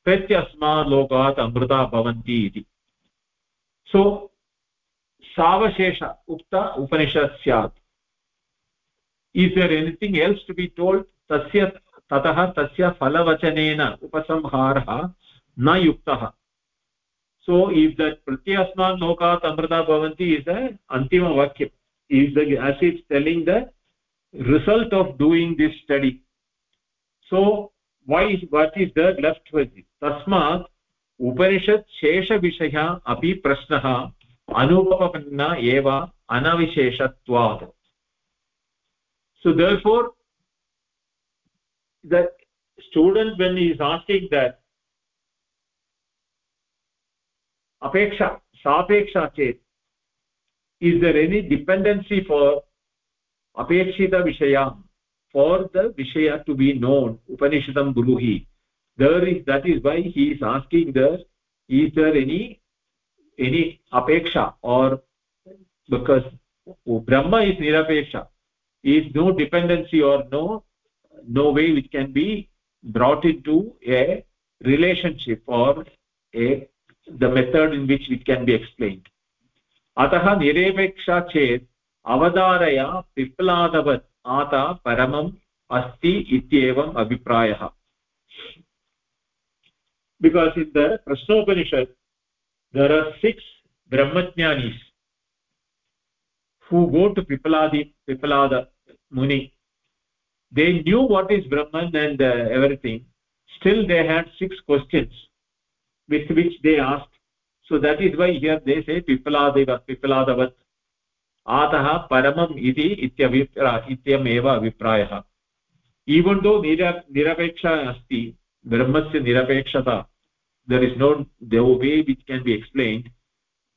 Pratyasma Lokat Amrita Bhavanti Iti. So, Savashesha Ukta Upanishad Syat. Is there anything else to be told? Tasya tataha tasya phalavacanena upasamharah na yuktaha. So if that pratyasman lokat amrita bhavanti is the antima vakya, is the as it's telling the result of doing this study. So why is what is there left with it? Tasmat upanishad shesha vishaya api prashnaha anupapanna eva anavisheshatvad. So therefore the student, when he is asking that apeksha sapeksha chet, is there any dependency for apekshita vishaya, for the vishaya to be known? Upanishadam guruhi, there is, that is why he is asking there, is there any any apeksha, or because Brahma is nirapeksha, is no dependency or no no way which can be brought into a relationship or a the method in which it can be explained. Ataha nirepeksha chet avadaraya pipaladavat ata paramam asti ityevam abhiprayah. Because in the Prasna Upanishad there are six brahmajnanis who go to Pipaladi Pipalada Muni. They knew what is Brahman and uh, everything. Still they had six questions with which they asked. So that is why here they say Pipaladeva Pipaladavat Ataha Paramam Iti Ityam Eva Viprayah. Even though Nirapeksha Asti, Brahmasya Nirapekshata, there is no the way which can be explained.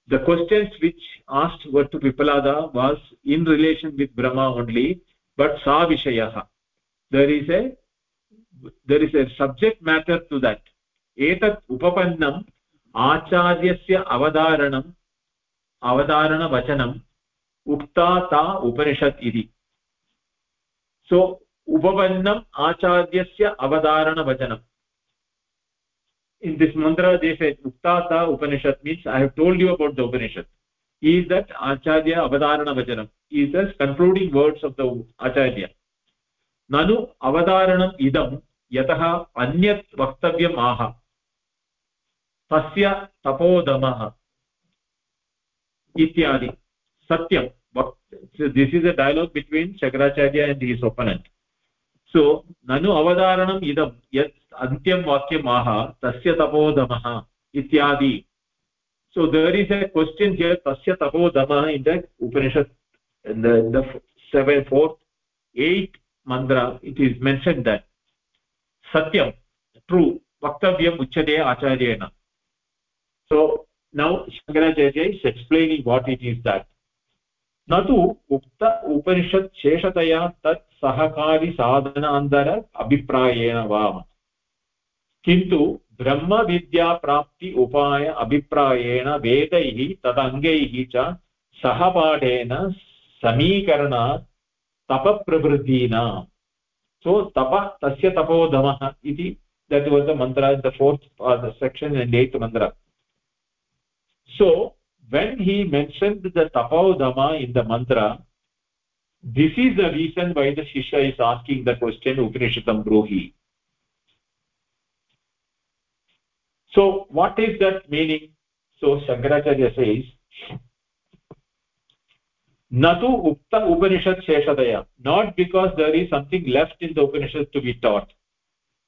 The questions which asked were to Pipalada was in relation with Brahma only, but sa vishayah, there is a there is a subject matter to that. Etat upapannam acharyasya avadaranam avadarana vachanam ukta ta upanishad iti. So upapannam acharyasya avadarana vachanam, in this mantra they say ukta ta upanishad means I have told you about the Upanishad. Is that acharya avadarana vachanam is the concluding words of the acharya. Nanu avadaranam idam yataha anyat vaktavyam aha tasya tapodamah ityadi satyam. So this is a dialogue between Shankaracharya and his opponent. So nanu avadaranam idam yat antyam vakyam aha tasya tapodamah ityadi. So there is a question here, tasya tapodama, in the Upanishad, in the, in the seventh, fourth, eighth mantra, it is mentioned that satyam, true, vaktavyam uchade acharyena. So now Shankaracharya is explaining what it is that. Natu ukta Upanishad sheshataya tat sahakari sadhana andara abhiprayena vama. Kintu Brahma Vidya Prapti Upaya Abhiprayena Vedaihi Tadangaihi Cha Sahapadena Samikarana Tapa Pravridina. So Tapa Tasya Tapo Dhamah Iti, that was the mantra in the fourth uh, section and eighth mantra. So when he mentioned the Tapo Dhamma in the mantra, This is the reason why the Shishya is asking the question, Upanishadam Brohi. So what is that meaning? So Shankaracharya says, Natu Upta Upanishad Sheshadaya, not because there is something left in the Upanishad to be taught.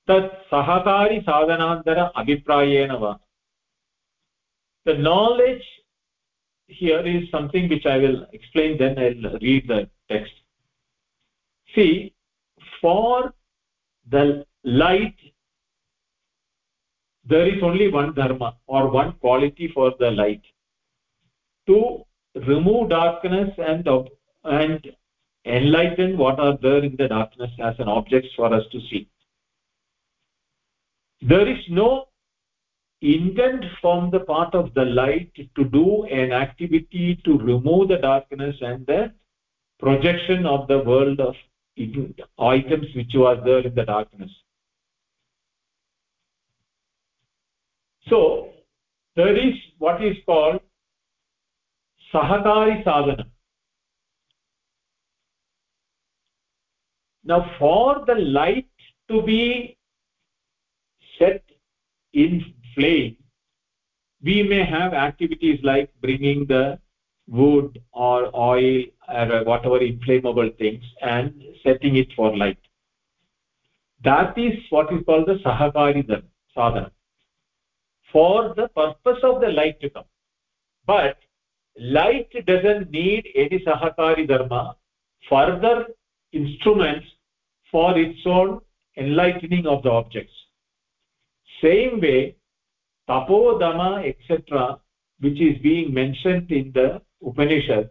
Tat Sahatari Sadhanandara Abhiprayenava. The knowledge here is something which I will explain, then I'll read the text. See, for the light, there is only one dharma or one quality for the light. To remove darkness and, and enlighten what are there in the darkness as an object for us to see. There is no intent from the part of the light to do an activity to remove the darkness and the projection of the world of items which was there in the darkness. So there is what is called Sahatari Sadhana. Now, for the light to be set in flame, we may have activities like bringing the wood or oil or whatever inflammable things and setting it for light. That is what is called the Sahakari Sadhana, for the purpose of the light to come. But light doesn't need any Sahakari Dharma, further instruments for its own enlightening of the objects. Same way, Tapo, Dhamma, et cetera, which is being mentioned in the Upanishad,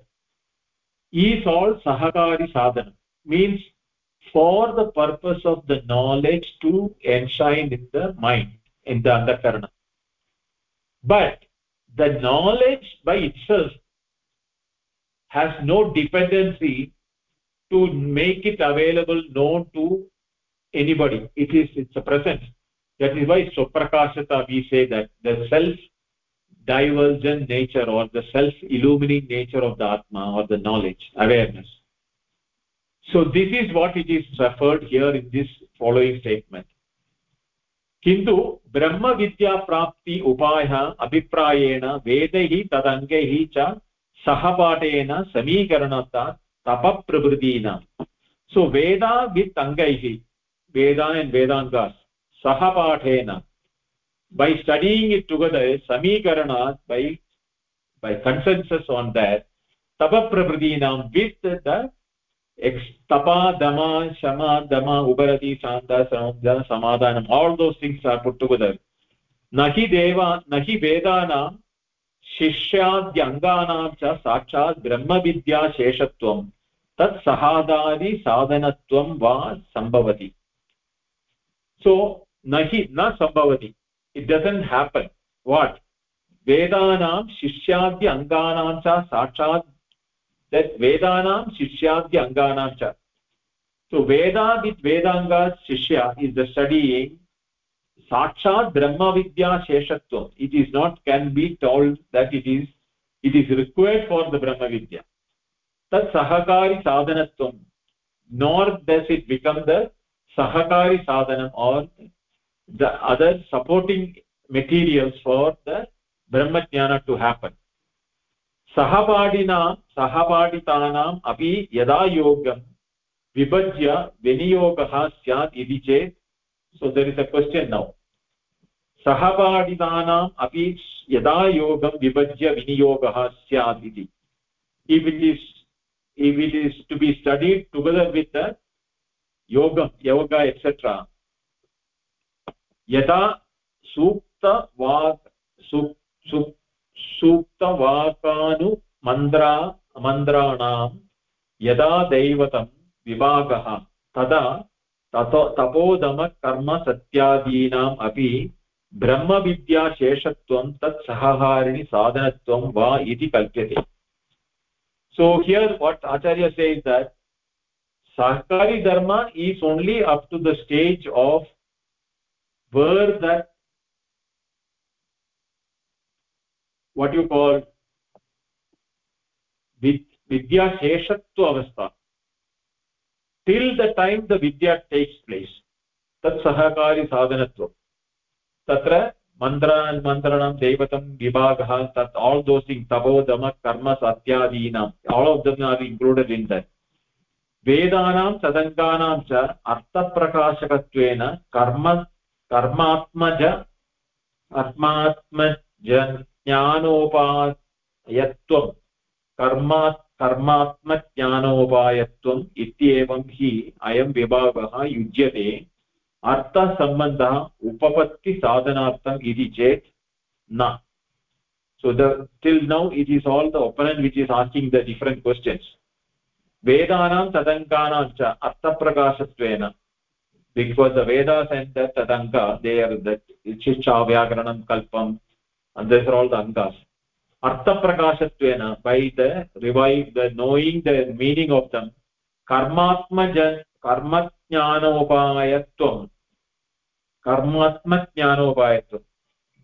is all Sahakari Sadhana, means for the purpose of the knowledge to enshrine in the mind, in the Antakarana. But the knowledge by itself has no dependency to make it available known to anybody. It is it's a presence. That is why Soprakashata, we say that the self-divergent nature or the self-illumining nature of the Atma or the knowledge, awareness. So this is what it is referred here in this following statement. Kintu Brahma Vidya Prapti Upaya Abhiprayena Vedahi Tadangehi Cha Sahapatena Samikaranata Tapaprabhridina. So Veda with Angaihi, Veda and Vedangas. Sahapathena, by studying it together, Samikarana, by, by consensus on that, Tapaprabhridinam, with the Tapa, Dhamma, Shama, Dhamma, Ubarati, Sanda, Samudha, Samadhanam, all those things are put together. Nahi Deva, Nahi Vedanam, Shishya, Dhyanganam, Cha, Sakshat, Brahma Vidya, Sheshatvam, Tat Sahadari, Sadhanatvam, Va, Sambhavati. So, nahi, na sambhavati. It doesn't happen. What? Vedanam shishyadhi anganam cha sakshat. That Vedanam shishyadhi anganam cha. So, Veda with Vedangas shishya is the studying. Sakshat Brahma Vidya Sheshatvam. It is not, can be told that it is, it is required for the Brahma Vidya. Tat Sahakari Sadhanatvam. Nor does it become the Sahakari Sadhanam or the other supporting materials for the Brahma Jnana to happen. Sahapadinam, Sahapaditanam, api yada yogam, vibhajya, viniyogaha syat idhi chet. So there is a question now. Sahapaditanam, api yada yogam, vibhajya, viniyogaha syat idhi. If it is, if it is to be studied together with the yoga, yoga, et cetera. Yata sukta vaka suk, suk, sukta vakanu mandra mandranam yada devatam vivagaha tada tato tapodama karma satyadinam api brahma vidya sheshatvam tat sahaharini sadhanatvam va iti kalpyate. So here what Acharya says that Sahakari Dharma is only up to the stage of where that, what you call, Vidya Sheshattu Avastha. till the time the vidya takes place. Tat sahakari sadhanatva. Tatra mantra and mantranam devatam vibhagah, that all those things, tavo, dhamma, karma, satyadinam, all of them are included in that. Vedanam sadanganam cha artha prakashakatvena karma karmaatmaja atmaatmaja jnanopayatvam karma karmaatma jnanopayatvam ityevam hi ayam vibhagah yujyate artha sambandha upapatti sadhanartham iti chet na. So the, till now it is all the opponent which is asking the different questions. Vedanam tadanganam cha artha prakashatvena, because the Vedas and the tadanga, they are the chicha, vyagranam, kalpam, and these are all the angas. Artha prakashatvena, by the revive the knowing the meaning of them. Karmatmajan karma jnanopayatvam, karmatma jnanopayatvam,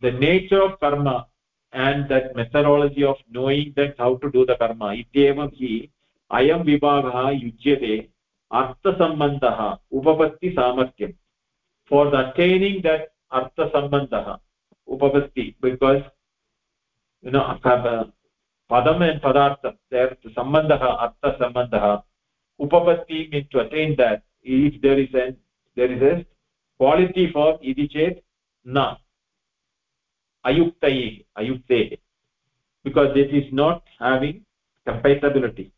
the nature of karma and that methodology of knowing that how to do the karma. Ityevam hi ayam vibhagaha yujyate artha sambandaha upapatti samartyam, for the attaining that artha sambandaha upapatti, because you know padam and padartham, there sambandaha artha sambandaha upapatti means to attain that. If there is an there is a quality for iti chet na ayuktaye ayukte, because this is not having compatibility.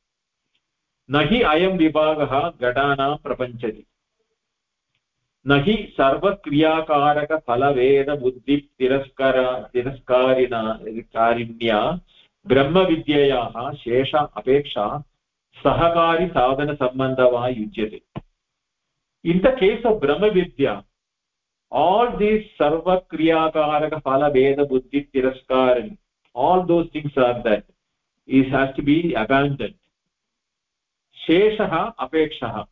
Nahi ayam vibhagaha gadana prapanchati, nahi sarva kriyakaraka phala veda buddhi tiraskara tiraskarina karinya brahma vidyayaha shesha apeksha sahakari sadhana sambandhava yujyate. In the case of Brahma Vidya, all these sarva kriyakaraka phala veda buddhi tiraskaran, all those things are that is has to be abandoned. Sheshaha apekshaha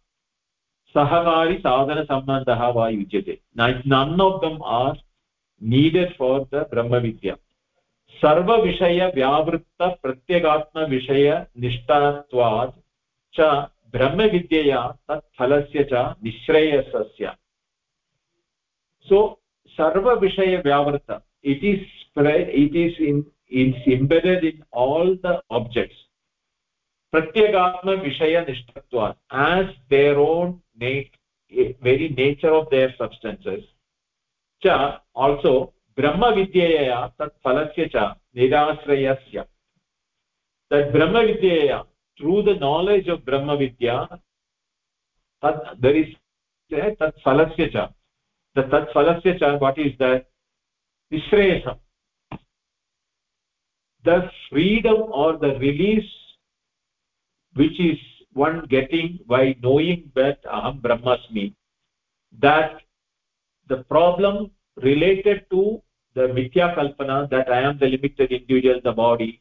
sahakari sadhana sambandaha va yujyate. None of them are needed for the Brahma Vidya. Sarva vishaya vyavritta pratyagatma vishaya nishtatvad cha brahma vidyaya tat phalasya cha nishreyasasya. So sarva vishaya vyavritta, it is spread, it is in is embedded in all the objects. Pratyagatma vishaya nishtatvad, as their own nat very nature of their substances cha, also brahma vidyaya tat phalasya cha nirashrayasya, that brahma vidyaya, through the knowledge of brahma vidya, tat, there is tat phalasya cha, the tat phalasya cha, what is that? Nishreyasam, the freedom or the release which is one getting by knowing that aham brahmasmi, that the problem related to the mithya kalpana, that I am the limited individual, the body,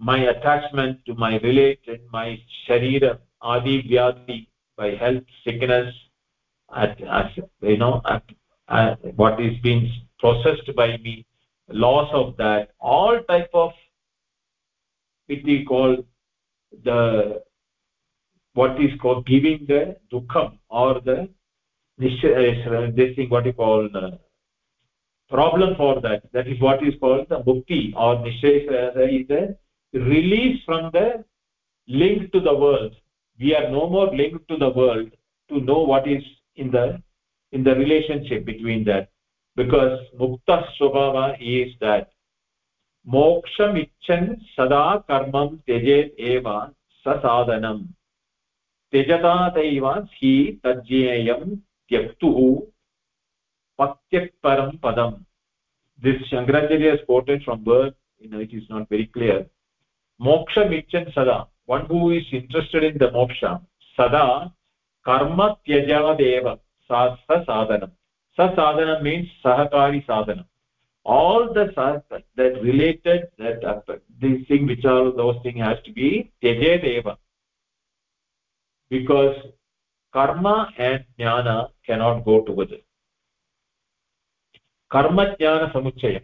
my attachment to my relation, my sharira, adi vyadi, by health, sickness, at, at, you know, at, at what is being processed by me, loss of that, all type of what we call the what is called giving the dukkha or the this thing what you call uh, problem for that, that is what is called the mukti or nishreyasya, is the release from the link to the world. We are no more linked to the world to know what is in the in the relationship between that, because mukta svabhava is that moksham icchan sada karmam tejet eva sasadhanam tejata taiva hi tajjeyam tyaktuhu patyak param padam. This Shankaracharya is quoted from birth, you know, it is not very clear. Moksha michan sada, one who is interested in the moksha, sada karma tyaja deva sa sadhanam. Sa sadhanam means sahakari sadhanam. All the that related that aspect, this thing which all those things has to be tyaja deva, because karma and jnana cannot go together. Karma jnana samuchchaya.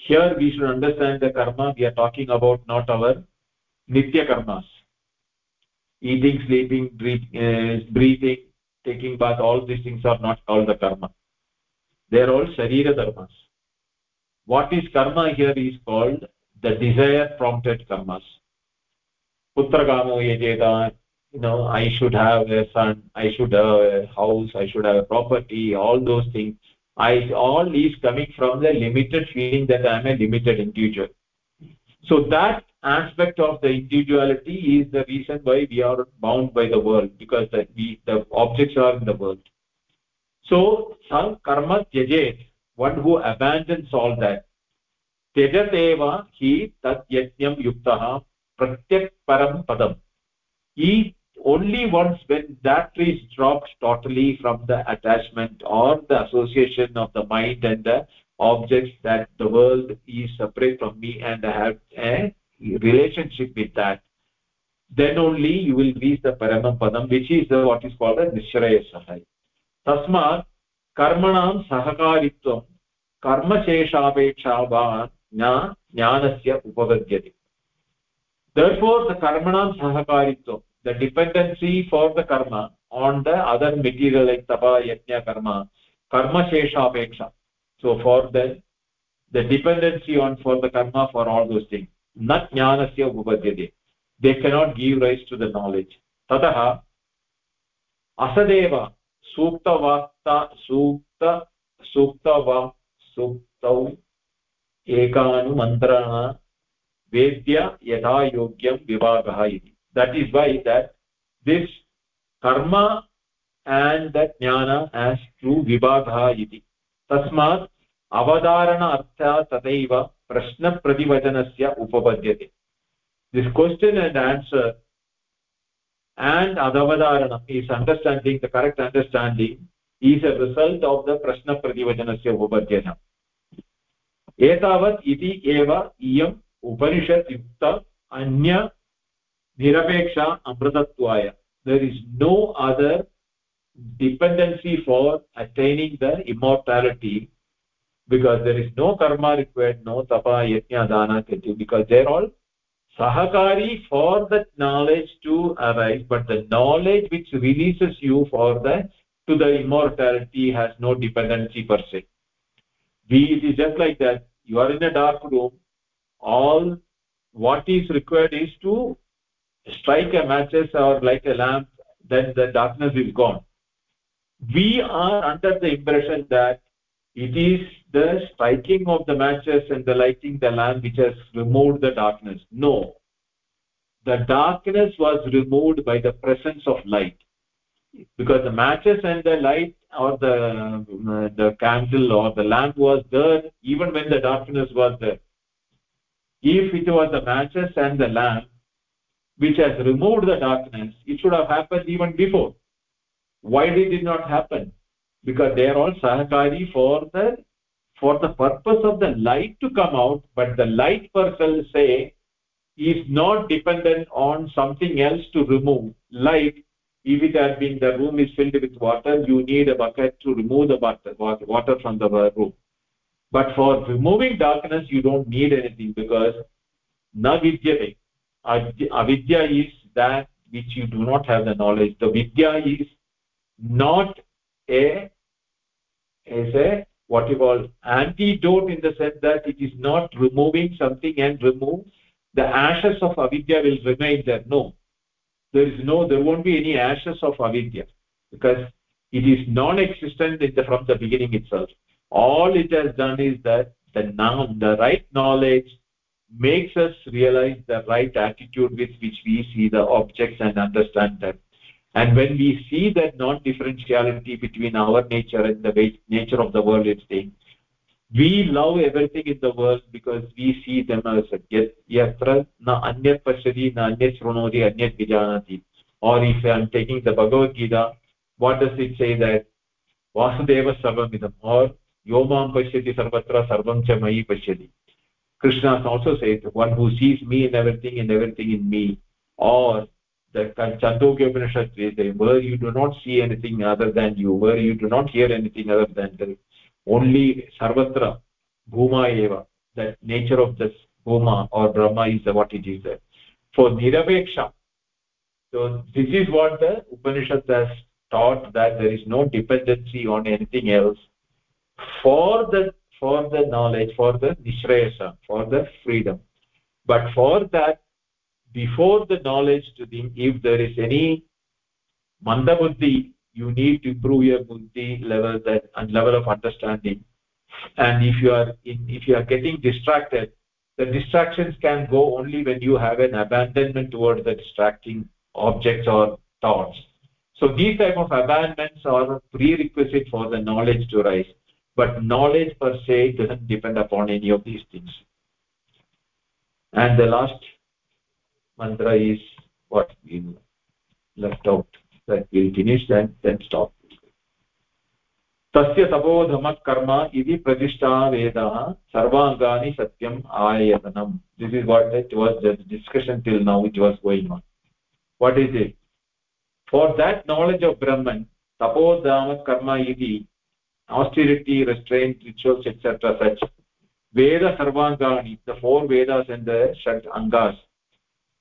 Here we should understand the karma we are talking about, not our nitya karmas. eating, sleeping, breathing, taking bath, all these things are not called the karma. They are all sharira dharmas. What is karma here is called the desire prompted karmas. Putra kamo yajeta, you know, I should have a son, I should have a house, I should have a property, all those things. I, all is coming from the limited feeling that I am a limited individual. So that aspect of the individuality is the reason why we are bound by the world, because the, we, the objects are in the world. So, some karma tyajet, one who abandons all that. Tejat eva hi tat yajnam yuktaha pratyak param padam. He only once when that is dropped totally from the attachment or the association of the mind and the objects that the world is separate from me and I have a relationship with that, then only you will reach the paramam padam, which is the, what is called a nishraya sahay. Tasmat karmanam sahakaritvam karma sheshapeksha va na jnanasya upavadyate. Therefore, the karmanam sahakaritvam, the dependency for the karma on the other material like tapa, yajna, karma, karma sheshapeksha. So for the the dependency on for the karma for all those things, na jnanasya upavadyate. They cannot give rise to the knowledge. Tataha asadeva sukta vakta sukta sukta va suktau ekanu mantrana vedya yatha yogyam vivagaha. That is why that this karma and that jnana as true vivagaha iti. Tasmat avadarana artha tataiva prashna pradivajanasya upavadyate. This question and answer and adavadarana is understanding, the correct understanding is a result of the prashna pradivajanasya upavadyate. Etavat iti eva iyam upanishad yukta anya nirapeksha amritatvaya. There is no other dependency for attaining the immortality, because there is no karma required, no tapa, yajna, dana, kati, because they are all sahakari for that knowledge to arise, but the knowledge which releases you for that to the immortality has no dependency per se. It is just like that. You are in a dark room. All what is required is to strike a matches or like a lamp, then the darkness is gone. We are under the impression that it is the striking of the matches and the lighting the lamp which has removed the darkness. No. The darkness was removed by the presence of light. Because the matches and the light or the, the candle or the lamp was there even when the darkness was there. If it was the matches and the lamp which has removed the darkness, it should have happened even before. Why did it not happen? Because they are all sahakari for the for the purpose of the light to come out, but the light per se is not dependent on something else to remove. Light, if it had been the room is filled with water, you need a bucket to remove the water from the room. But for removing darkness, you don't need anything, because na vidyate. Avidya is that which you do not have the knowledge. The vidya is not a is a what you call antidote, in the sense that it is not removing something and remove the ashes of avidya will remain there. No, there is no there won't be any ashes of avidya, because it is non-existent in the, from the beginning itself. All it has done is that the now the right knowledge makes us realize the right attitude with which we see the objects and understand them. And when we see that non-differentiality between our nature and the nature of the world is thing, we love everything in the world because we see them as yatra na anyat pashyati na anyat shrunoti anyat vijanati. Or if I am taking the Bhagavad Gita, what does it say? That Vasudeva sarvamidam, or Yomam pashyati sarvatra sarvam cha mayi pashyati. Krishna also says, one who sees me in everything and everything in me. Or the Chandogya Upanishad says, where you do not see anything other than you, where you do not hear anything other than you, only sarvatra, bhuma eva, that nature of this bhuma or Brahma is what it is there. For nirapeksha, So this is what the Upanishad has taught, that there is no dependency on anything else for the for the knowledge, for the nishrayasa, for the freedom. But for that, before the knowledge to think, if there is any mandabuddhi, you need to improve your buddhi level, that and level of understanding. And if you are in, if you are getting distracted, the distractions can go only when you have an abandonment towards the distracting objects or thoughts. So these type of abandonments are a prerequisite for the knowledge to rise. But knowledge per se doesn't depend upon any of these things. And the last mantra is what we left out, that we'll finish and then stop. Tasya sabodhamak karma iti pradishta vedaha sarvangani satyam ayatanam. This is what it was, the discussion till now which was going on. What is it? For that knowledge of Brahman, tapodhamak karma iti, austerity, restraint, rituals, et cetera, such Veda sarvangani, the four Vedas and the Shat Angas.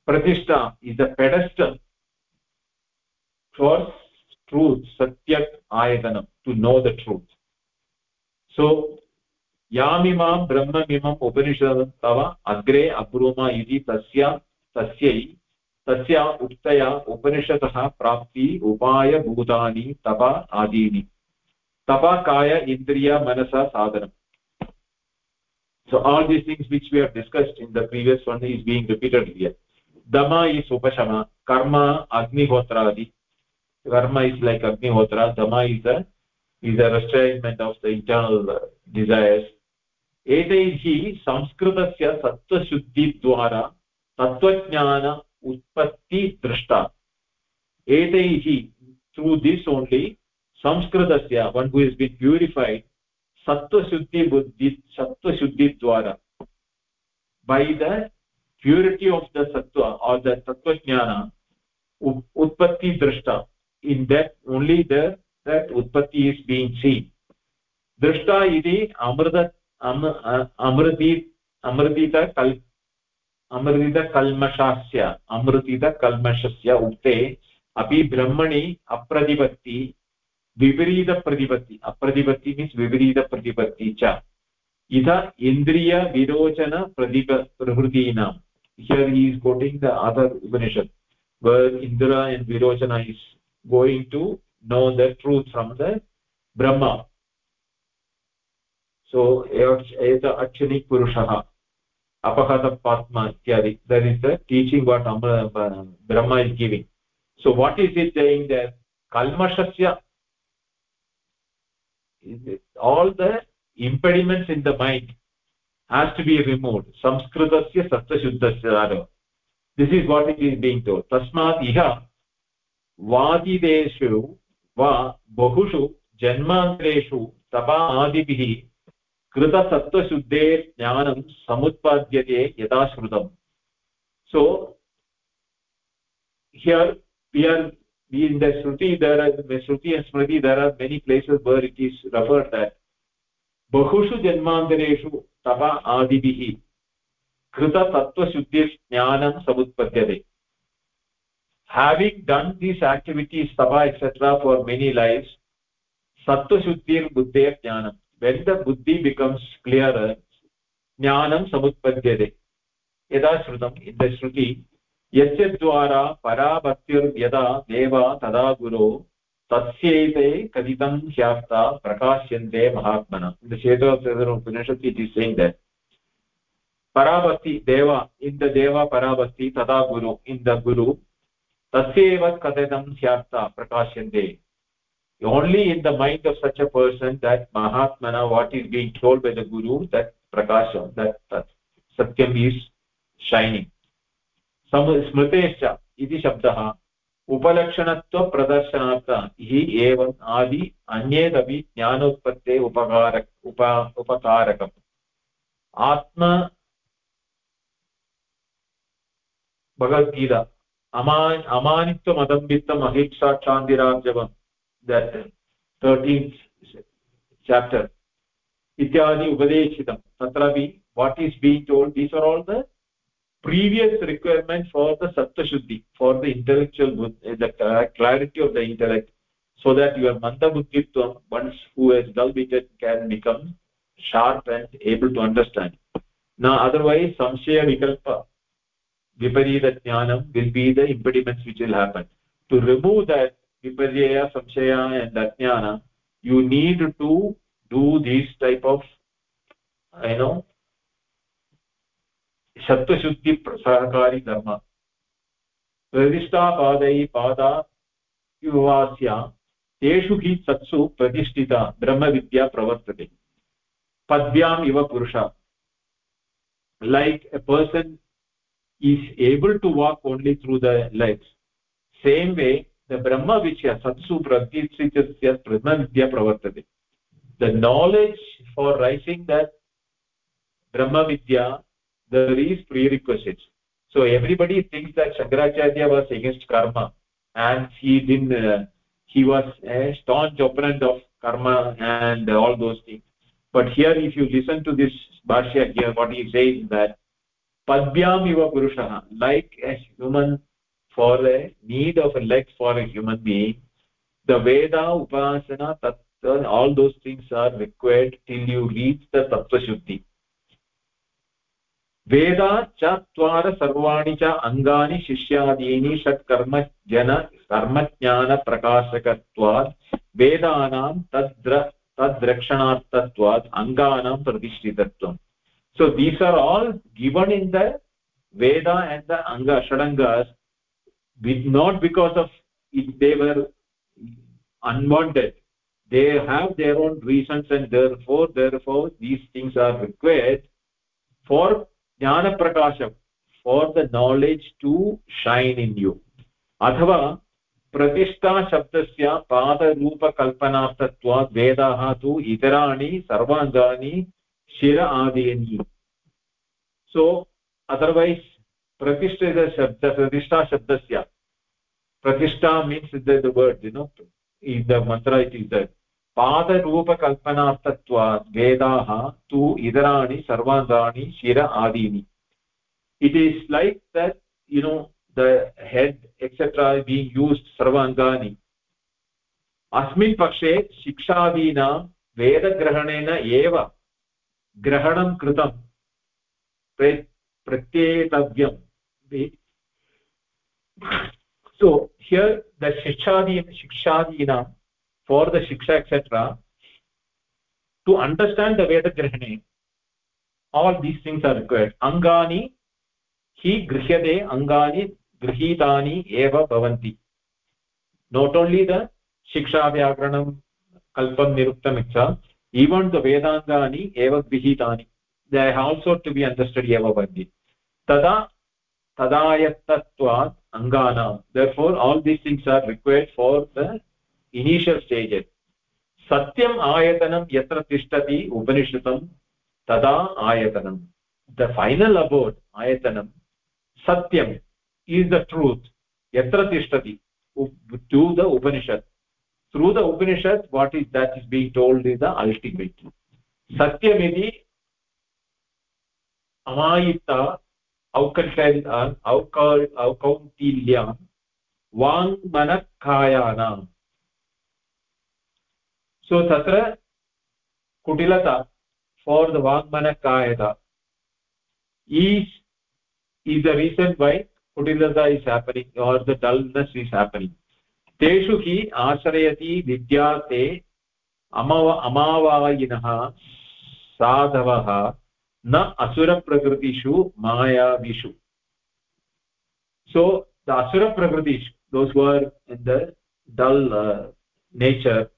Pratishta is the pedestal for truth, Satya Ayatanam, to know the truth. So, Yamimam Brahmamimam Upanishadam Tava Agre Abruma Iti Tasya Tasyai Tasya Uktaya Upanishadaha Prapti Upaya Bhutani Tava Adini Tava Kaya Indriya Manasa Sadhanam. So all these things which we have discussed in the previous one is being repeated here. Dama is upashama, karma agnihotra adi. Karma is like agnihotra, dama is a is a restrainment of the internal desires. Etaihi samskritasya sattva shuddhi dwara tattva jnana utpatti drishta. Etaihi, through this only, samskritasya, one who has been purified, sattva shuddhi buddhi, sattva shuddhi dwara, by the purity of the sattva or the sattva jnana, utpatti drishta, in that only the that utpatti is being seen. Drishta iti amrita amritita kal amritita kalmashasya amritita kalmashasya ukte api brahmani apradipatti viparita pratipatti. Apradipatti means viparita pratipatti cha. Ita indriya virochana pravrutinam. Here he is quoting the other Upanishad, where Indra and Virochana is going to know the truth from the Brahma. So, Eta Achani Purushaha, Apakata Patma, Ityadi. That is the teaching what Brahma is giving. So, what is it saying there? Kalmashasya. All the impediments in the mind has to be removed. Samskritasya sattva shuddhasya. This is what it is being told. Tasmat iha vadideshu va bahushu janmantreshu tapa adibhi krita sattva shuddhe jnanam samutpadyate yadashrutam. So, here we are in the Shruti, there are, in the Shruti and Smriti, there are many places where it is referred that bahushu janmantareshu tapa adibhi krita sattva shuddhi jnanam samutpadyate. Having done these activities, tapa, et cetera, for many lives, sattva shuddhir buddhir jnanam. When the buddhi becomes clearer, jnanam samutpadyate. Yadashrutam, in the Shruti, yasya dwara parabhaktir yada deva tada guru tasyete kaditam hyapta prakashyante mahatmana. In the Shetha of the Upanishad, it is saying that parabhakti deva, in the deva parabhakti tada guru, in the guru, tasyeva kaditam hyapta prakashyante. Only in the mind of such a person that mahatmana, what is being told by the guru, that prakasham, that, that satyam is shining. Smritesha iti shabdaha upalakshanatva pradarshanatta ihi evam adi anyetapi jnanotpatte upakarak upa upakarakam atma. Bhagavad Gita aman amanitvam adambittam ahipsa chandirabjavam, that thirteenth chapter, ityadi upadeshitam tatravi, what is being told, these are all the previous requirement for the saptashuddhi, for the intellectual the clarity of the intellect, so that your mandabuddhitvam, once who has dull-witted, can become sharp and able to understand. Now otherwise samshaya vikalpa viparita jnanam will be the impediments which will happen. To remove that viparya, samshaya and ajnana, you need to do these type of you know sattva-shuddhi prasahakari dharma. Pradishtha padayi pada yuvasya teshu hi satsu pradishtita brahma vidya pravartate padyam iva purusha. Like a person is able to walk only through the legs, same way the Brahma vichya satsu pratishthitya brahma vidya pravartate. The knowledge for rising that Brahma vidya, there is prerequisites. So everybody thinks that Shankaracharya was against karma and he didn't uh, he was a staunch opponent of karma and all those things. But here, if you listen to this bhashya here, what he says is that padbhyam iva purushaha, like a human, for the need of a leg for a human being, the Veda, Upasana, Tattva, all those things are required till you reach the Tattva Shuddhi. Veda cha twara sarvani cha angani shishyadini shat karma jana karma jnana prakashakatvat vedanam tadra tad rakshanartatvat anganam pratishtitatvam. So these are all given in the Veda and the anga shadangas, with not because of if they were unwanted, they have their own reasons, and therefore therefore these things are required for jnana prakasham, for the knowledge to shine in you. Athava प्रतिष्ठा शब्दस्य पादरूप कल्पनार्थत्वात् वेदाः तु इतराणि सर्वांगानि शिर आदीनि. सो otherwise प्रतिष्ठित शब्द प्रतिष्ठा शब्दस्य प्रतिष्ठा means the word you know in the mantra it is that पादरूप कल्पनार्थत्वात् वेदाः तु इतराणि सर्वांगानि शिर आदीनि. It is like that you know the head etc being used sarvangani. Asmin pakshe shikshadina veda grahanena eva grahanam kritam pratyetavyam. So here the shikshadina shikshadina for the shiksha etc, to understand the veda grahanena, all these things are required. Angani hi grihyate angani grihitani eva bhavanti. Not only the shiksha vyagranam kalpam niruktam etc, even the vedangani eva grihitani, they are also to be understood eva bhavanti. Tada tadayattatvat angana, therefore all these things are required for the initial stages. Satyam ayatanam yatra tishtati upanishadam tada ayatanam, the final abode ayatanam satyam is the truth, yatra tishtati, to the Upanishad, through the Upanishad what is that is being told is the ultimate satyam. Iti amayita aukalkal aukal aukauntilyam vang manakhayanam. So tatra kutilata for the vang manakayata is is the reason why kutilata is happening or the dullness is happening. Teshu hi ashrayati vidyate amava amavayinah sadhavah na asura prakritishu mayavishu. So the asura prakritis, those who are in the dull uh, nature,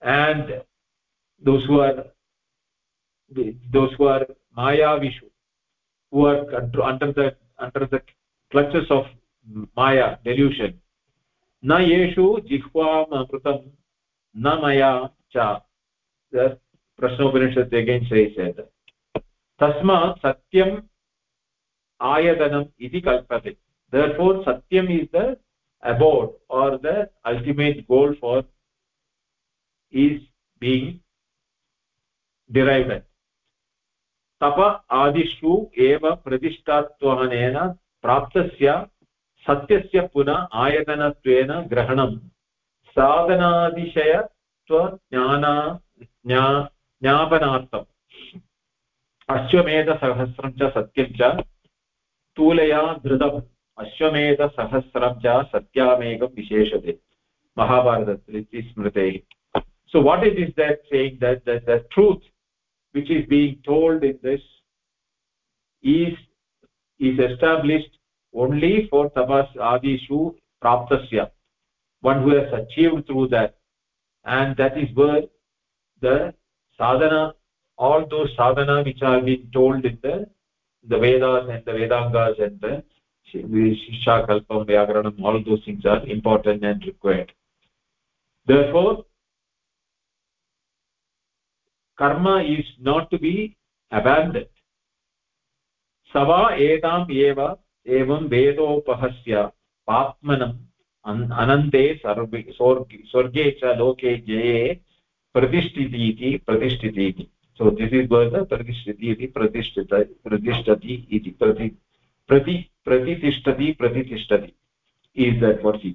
and those who are those who are mayavishu, who are under the under the clutches of maya delusion, na yeshu jihvam amrutam na maya cha. The Prasna Upanishad again says that tasma satyam ayadanam iti kalpate, therefore satyam is the abode or the ultimate goal for is being derived. tapa adishu eva pratishtatvanena praptasya satyasya puna ayadanatvena grahanam sadhanadishaya tva jnana jnapanatam ashwamedha sahasram cha satyam cha tulaya dhridam ashwamedha sahasram cha satyamekam visheshate Mahabharata smritehi. So what it is that saying that, that the truth which is being told in this is is established only for tapas adishu praptasya, one who has achieved through that, and that is where the sadhana, all those sadhana which are being told in the the Vedas and the Vedangas and the Shisha Kalpam Vyagranam, all those things are important and required. Therefore karma is not to be abandoned. Sava edam eva evam vedopahasya paatmanam anante sorge cha loke jaye pratishtiti pratishtiti. So this is where the pratishtiti pratishtita pratishtati iti prati prati pratishtati pratishtati is that verse.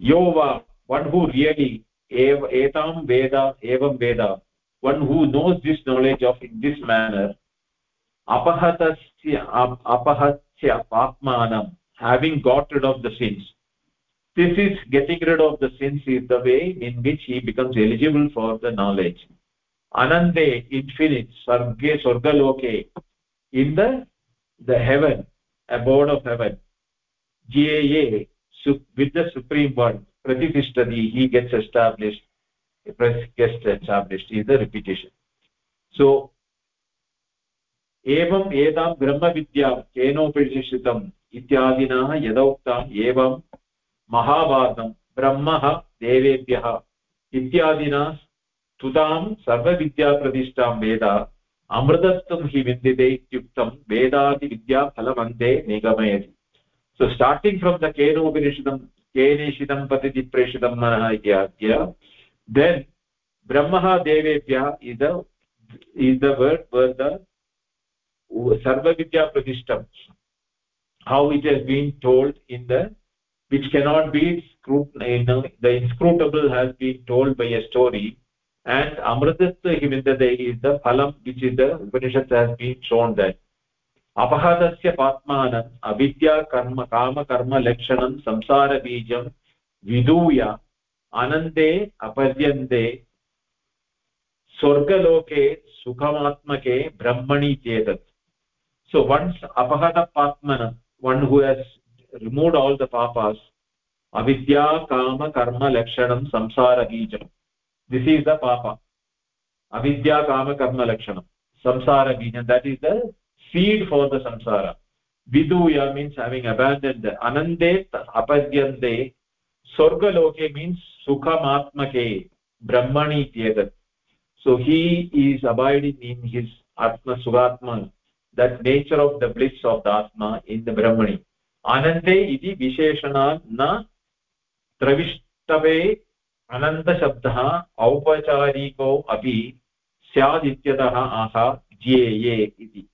Yova, one who really etam veda evam veda, one who knows this knowledge of in this manner, apahatasya apahatya paapmanam, having got rid of the sins. This is getting rid of the sins is the way in which he becomes eligible for the knowledge. Anande, infinite, sarge sorgaloke, in the the heaven, abode of heaven, jaye, with the supreme one, pratishtati, he gets established, gets established is the repetition. So evam edam brahma vidya keno upanishadam ityadinah yaduktam evam mahabhartam brahmah devebhyah ityadinah tudam sarva vidya pratishtam veda amritatam hi vindite ityuktam vedati vidya phalamante nigamayati. So starting from the Keno Upanishadam Keneshidam patiti preshidam manah ityadya, then brahmah devebhyah is the is the word for the sarva vidya pratishtam, how it has been told in the which cannot be scrutinized, you know, the inscrutable has been told by a story, and amritatta himindade is the phalam which is the Upanishad has been shown that apahatasya patmanam avidya karma kama karma lakshanam samsara bijam viduya anande aparyante sorgaloke sukhamatmake brahmani chetat. So once apahata patmanam, one who has removed all the papas, avidya kama karma lakshanam samsara bijam, this is the papa, avidya kama karma lakshanam samsara bijam, that is the seed for the samsara. Viduya means having abandoned. Anande aparyante sorgaloke means sukhamatmake brahmani chetat. So he is abiding in his atma sugatma, that nature of the bliss of the atma in the brahmani. Anande iti visheshana na travishtave ananda shabdah aupachariko api syad ityataha aha jye iti.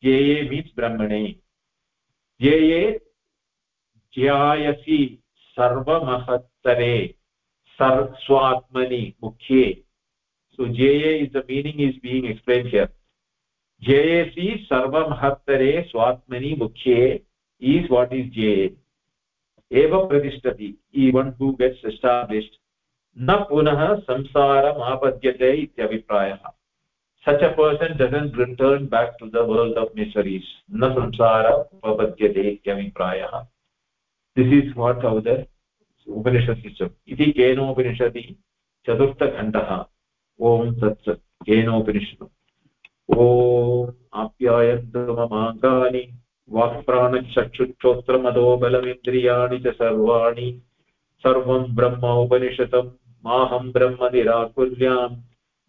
Jye means brahmani. Jye jyayasi sarva mahattare sar swatmani mukhye. So jye is the meaning is being explained here. Jyasi sarva mahattare swatmani mukhye is what is jye. Eva pratishtati, one who gets established. Na punah samsaram apadyate ityaviprayah, such a person doesn't return back to the world of miseries. Na samsara upapadyate ityaviprayah. This is what our Upanishad system. Iti keno upanishadi chaturtha khandah. Om tat sat. Keno upanishad. Om apyayantu mamangani vak prana chakshu shrotra mano balam indriyani ca sarvani sarvam brahma upanishadam maham brahma nirakuryam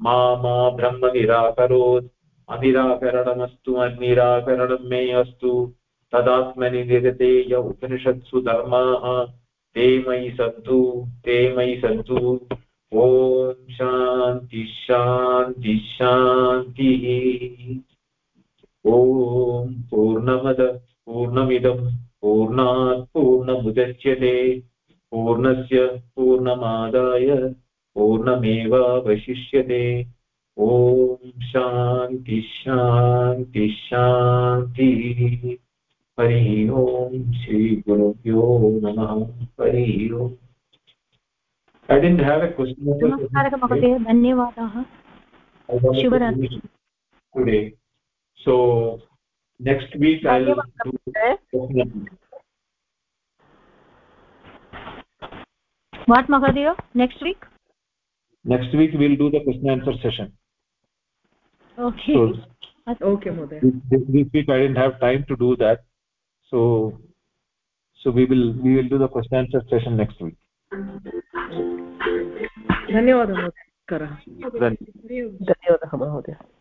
mama brahma nirakarod anirakaranam astu anirakaranam me astu tadatmani nirate ya upanishadsu dharmaha te mai santu te mai santu. Om shanti shanti shanti. Purnasya Purnamadaya Purnameva Vashishyate. Om Shanti Shanti Shanti. Hari Om Shri Gurubhyo Namaha. Hari Om. I didn't have a question. Namaskar Shivaratri today. So next week I'll do. What, Mahadeo? Next week? Next week we'll do the question answer session. Okay. So, okay, Mahadeo. This, this week I didn't have time to do that. So so we will we will do the question answer session next week. Dhanyavada Mahadeo. Dhanyavada Mahadeo.